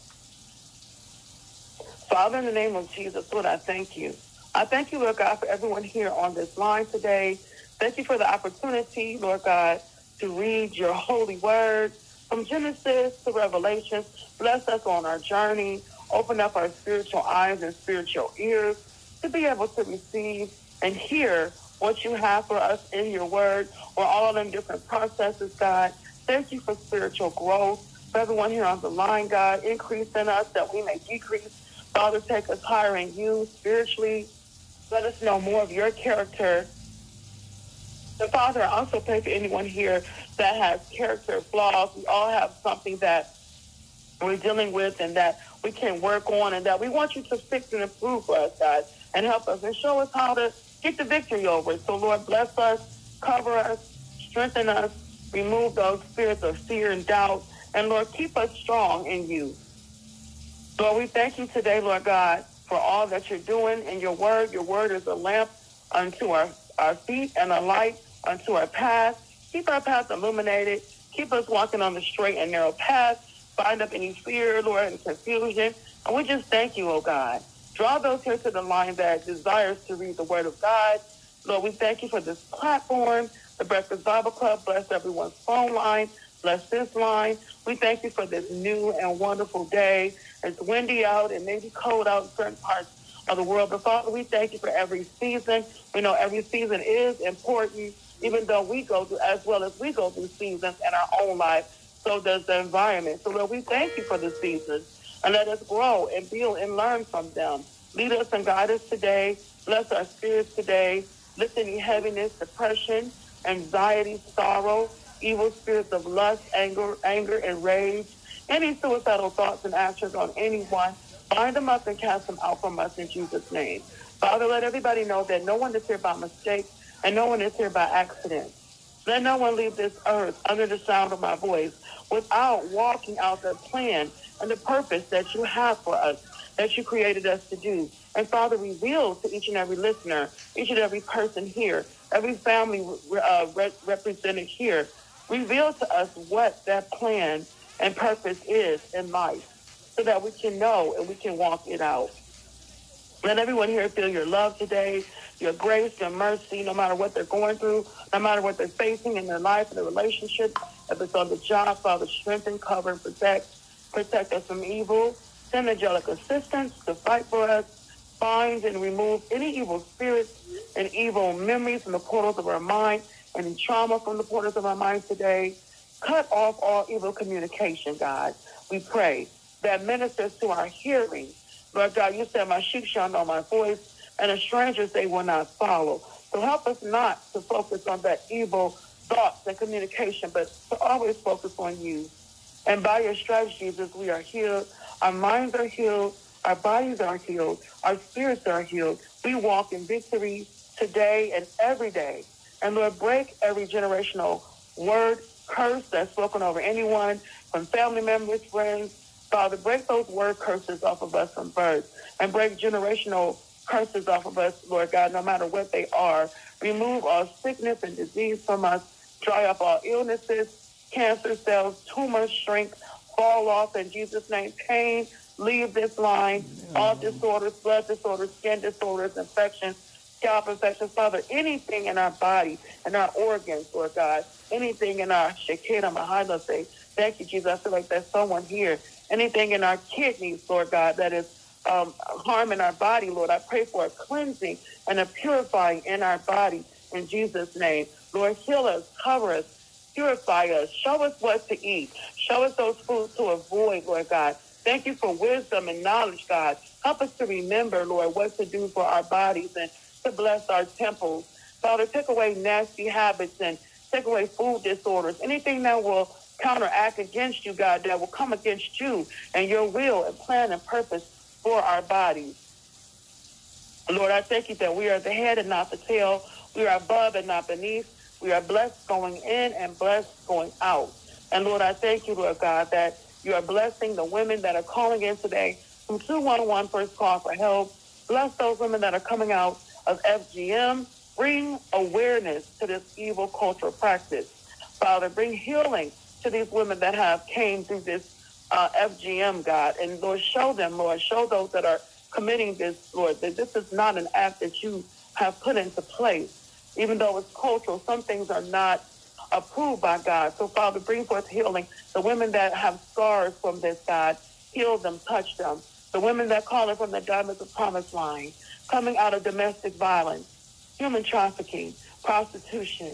Father, in the name of Jesus, Lord, I thank you. I thank you, Lord God, for everyone here on this line today. Thank you for the opportunity, Lord God, to read your holy word from Genesis to Revelation. Bless us on our journey. Open up our spiritual eyes and spiritual ears to be able to receive and hear what you have for us in your word or all of them different processes, God. Thank you for spiritual growth. For everyone here on the line, God, increase in us that we may decrease. Father, take us higher in you spiritually. Let us know more of your character. And Father, I also pray for anyone here that has character flaws. We all have something that we're dealing with and that we can work on and that we want you to fix and improve for us, God, and help us and show us how to get the victory over it. So, Lord, bless us, cover us, strengthen us, remove those spirits of fear and doubt. And, Lord, keep us strong in you. Lord, we thank you today, Lord God, for all that you're doing in your word. Your word is a lamp unto our, our feet and a light unto our path. Keep our path illuminated. Keep us walking on the straight and narrow path. Bind up any fear, Lord, and confusion. And we just thank you, oh God. Draw those here to the line that desires to read the word of God. Lord, we thank you for this platform. The Breakfast Bible Club, bless everyone's phone line, bless this line. We thank you for this new and wonderful day. It's windy out and maybe cold out in certain parts of the world. But Father, we thank you for every season. We know every season is important, even though we go through, as well as we go through seasons in our own life, so does the environment. So Lord, we thank you for the seasons. And let us grow and build and learn from them. Lead us and guide us today. Bless our spirits today. Lift any heaviness, depression, anxiety, sorrow, evil spirits of lust, anger, anger, and rage, any suicidal thoughts and actions on anyone, bind them up and cast them out from us in Jesus' name. Father, let everybody know that no one is here by mistake and no one is here by accident. Let no one leave this earth under the sound of my voice without walking out the plan and the purpose that you have for us, that you created us to do. And Father, reveal to each and every listener, each and every person here, every family uh, re- represented here, reveal to us what that plan and purpose is in life so that we can know and we can walk it out. Let everyone here feel your love today, your grace, your mercy, no matter what they're going through, no matter what they're facing in their life, in their relationship, if it's on the job, Father, strengthen, cover, and protect. Protect us from evil. Send angelic assistance to fight for us. Bind and remove any evil spirits and evil memories from the portals of our mind and trauma from the portals of our minds today. Cut off all evil communication, God. We pray that ministers to our hearing. Lord God, you said my sheep shall know my voice and the strangers they will not follow. So help us not to focus on that evil thoughts and communication, but to always focus on you. And by your stripes, Jesus, we are healed. Our minds are healed. Our bodies are healed. Our spirits are healed. We walk in victory today and every day. And Lord, break every generational word curse that's spoken over anyone, from family members, friends, Father, break those word curses off of us from birth, and break generational curses off of us, Lord God, no matter what they are. Remove all sickness and disease from us. Dry up all illnesses, cancer cells, tumors, shrink, fall off in Jesus' name. Pain, leave this line. Yeah. All disorders, blood disorders, skin disorders, infections, scalp infections, Father, anything in our body, in our organs, Lord God, anything in our Shekinah, Mahalo, say, thank you, Jesus. I feel like there's someone here. Anything in our kidneys, Lord God, that is um, harming our body, Lord, I pray for a cleansing and a purifying in our body in Jesus' name. Lord, heal us, cover us, purify us, show us what to eat, show us those foods to avoid, Lord God. Thank you for wisdom and knowledge, God. Help us to remember, Lord, what to do for our bodies and to bless our temples. Father, take away nasty habits and take away food disorders, anything that will counteract against you, God, that will come against you and your will and plan and purpose for our bodies. Lord, I thank you that we are the head and not the tail. We are above and not beneath. We are blessed going in and blessed going out. And Lord, I thank you, Lord God, that you are blessing the women that are calling in today from two one one First Call for Help. Bless those women that are coming out of F G M. Bring awareness to this evil cultural practice. Father, bring healing to these women that have came through this uh, F G M, God. And Lord, show them, Lord, show those that are committing this, Lord, that this is not an act that you have put into place. Even though it's cultural, some things are not approved by God. So, Father, bring forth healing. The women that have scars from this, God, heal them, touch them. The women that call it from the Diamonds of Promise line, coming out of domestic violence, human trafficking, prostitution,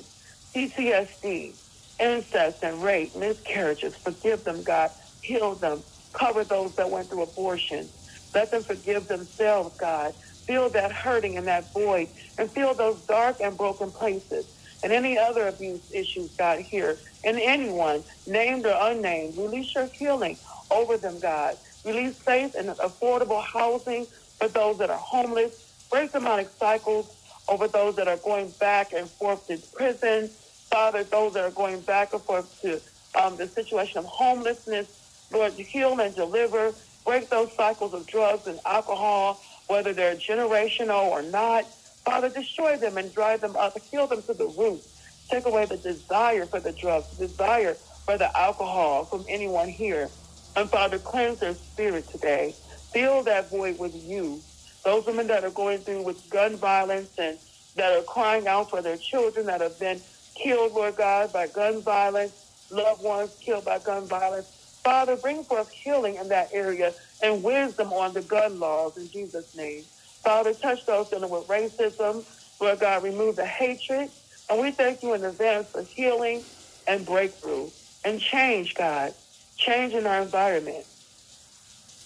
P T S D, incest and rape, miscarriages. Forgive them, God. Heal them. Cover those that went through abortion. Let them forgive themselves, God. Feel that hurting and that void, and feel those dark and broken places. And any other abuse issues, God, here. And anyone, named or unnamed, release your healing over them, God. Release safe and affordable housing for those that are homeless. Break demonic cycles over those that are going back and forth to prison. Father, those that are going back and forth to um, the situation of homelessness, Lord, heal and deliver. Break those cycles of drugs and alcohol, whether they're generational or not. Father, destroy them and dry them up. Heal them to the root. Take away the desire for the drugs, the desire for the alcohol from anyone here. And Father, cleanse their spirit today. Fill that void with you. Those women that are going through with gun violence and that are crying out for their children that have been killed, Lord God, by gun violence, loved ones killed by gun violence. Father, bring forth healing in that area and wisdom on the gun laws in Jesus' name. Father, touch those dealing with racism. Lord God, remove the hatred. And we thank you in advance for healing and breakthrough and change, God. Change in our environment.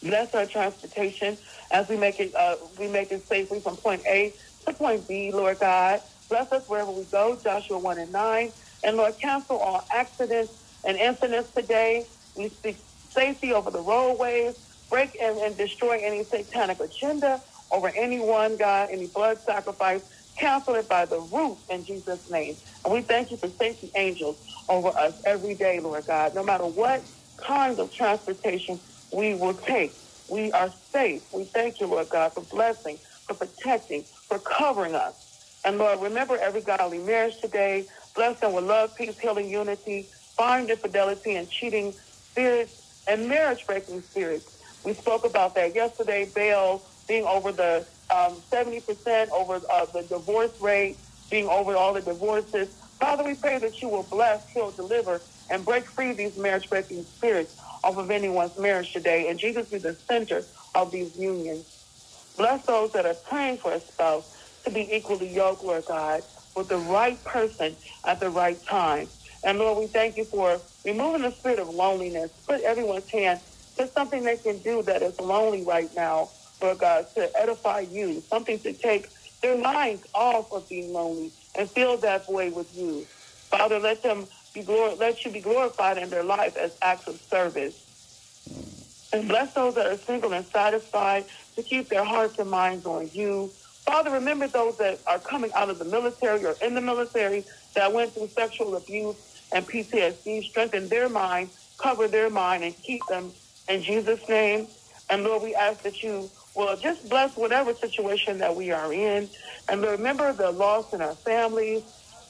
Bless our transportation as we make it, uh, we make it safely from point A to point B, Lord God. Bless us wherever we go, Joshua one and nine. And Lord, cancel all accidents and incidents today. We speak safety over the roadways. Break and, and destroy any satanic agenda over anyone, God, any blood sacrifice. Cancel it by the root in Jesus' name. And we thank you for safety angels over us every day, Lord God. No matter what kind of transportation we will take, we are safe. We thank you, Lord God, for blessing, for protecting, for covering us. And Lord, remember every godly marriage today. Bless them with love, peace, healing, unity. Bind infidelity and cheating spirits and marriage-breaking spirits. We spoke about that yesterday, Baal being over the um, seventy percent, over uh, the divorce rate, being over all the divorces. Father, we pray that you will bless, heal, deliver, and break free these marriage-breaking spirits off of anyone's marriage today. And Jesus be the center of these unions. Bless those that are praying for a spouse to be equally yoked, Lord God, with the right person at the right time. And Lord, we thank you for removing the spirit of loneliness. Put everyone's hand to something they can do that is lonely right now, Lord God, to edify you, something to take their minds off of being lonely and fill that void with you. Father, let them be glor- let you be glorified in their life as acts of service. And bless those that are single and satisfied to keep their hearts and minds on you. Father, remember those that are coming out of the military or in the military that went through sexual abuse and P T S D. Strengthen their mind, cover their mind, and keep them in Jesus' name. And Lord, we ask that you will just bless whatever situation that we are in. And Lord, remember the lost in our families.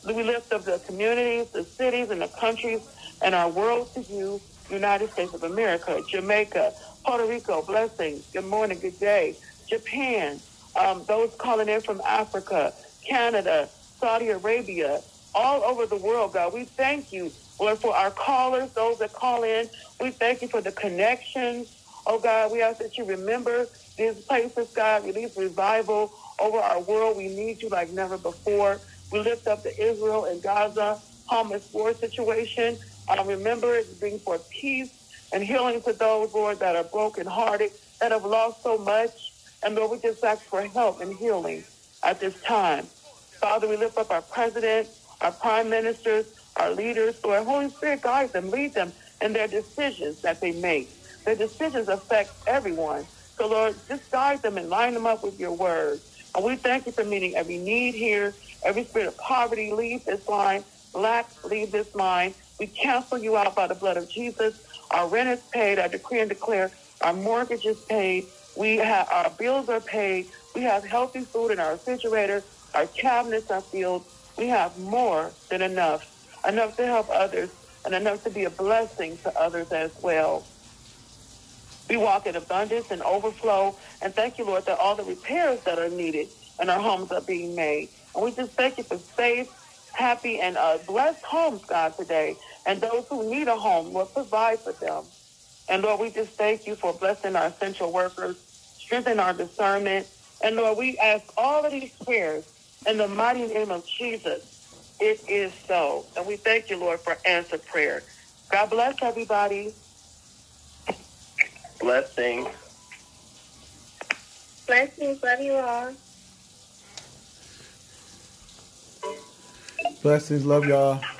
We lift up the communities, the cities, and the countries, and our world to you, United States of America, Jamaica, Puerto Rico, blessings, good morning, good day, Japan, um, those calling in from Africa, Canada, Saudi Arabia, all over the world, God. We thank you, Lord, for our callers, those that call in. We thank you for the connections. Oh, God, we ask that you remember these places, God. Release revival over our world. We need you like never before. We lift up the Israel and Gaza Hamas war situation. I remember it, bring forth peace and healing to those, Lord, that are brokenhearted, that have lost so much. And, Lord, we just ask for help and healing at this time. Father, we lift up our president, our prime ministers, our leaders. Lord, Holy Spirit, guide them, lead them in their decisions that they make. Their decisions affect everyone. So, Lord, just guide them and line them up with your word. And we thank you for meeting every need here. Every spirit of poverty, leave this line. Black, leave this line. We cancel you out by the blood of Jesus. Our rent is paid. I decree and declare our mortgage is paid. We have, our bills are paid. We have healthy food in our refrigerator. Our cabinets are filled. We have more than enough, enough to help others and enough to be a blessing to others as well. We walk in abundance and overflow. And thank you, Lord, that all the repairs that are needed in our homes are being made. And we just thank you for safe, happy, and uh, blessed homes, God, today. And those who need a home, Lord, provide for them. And, Lord, we just thank you for blessing our essential workers, strengthening our discernment. And, Lord, we ask all of these prayers in the mighty name of Jesus. It is so. And we thank you, Lord, for answered prayer. God bless everybody. Blessings. Blessings. Love you all. Blessings. Love y'all.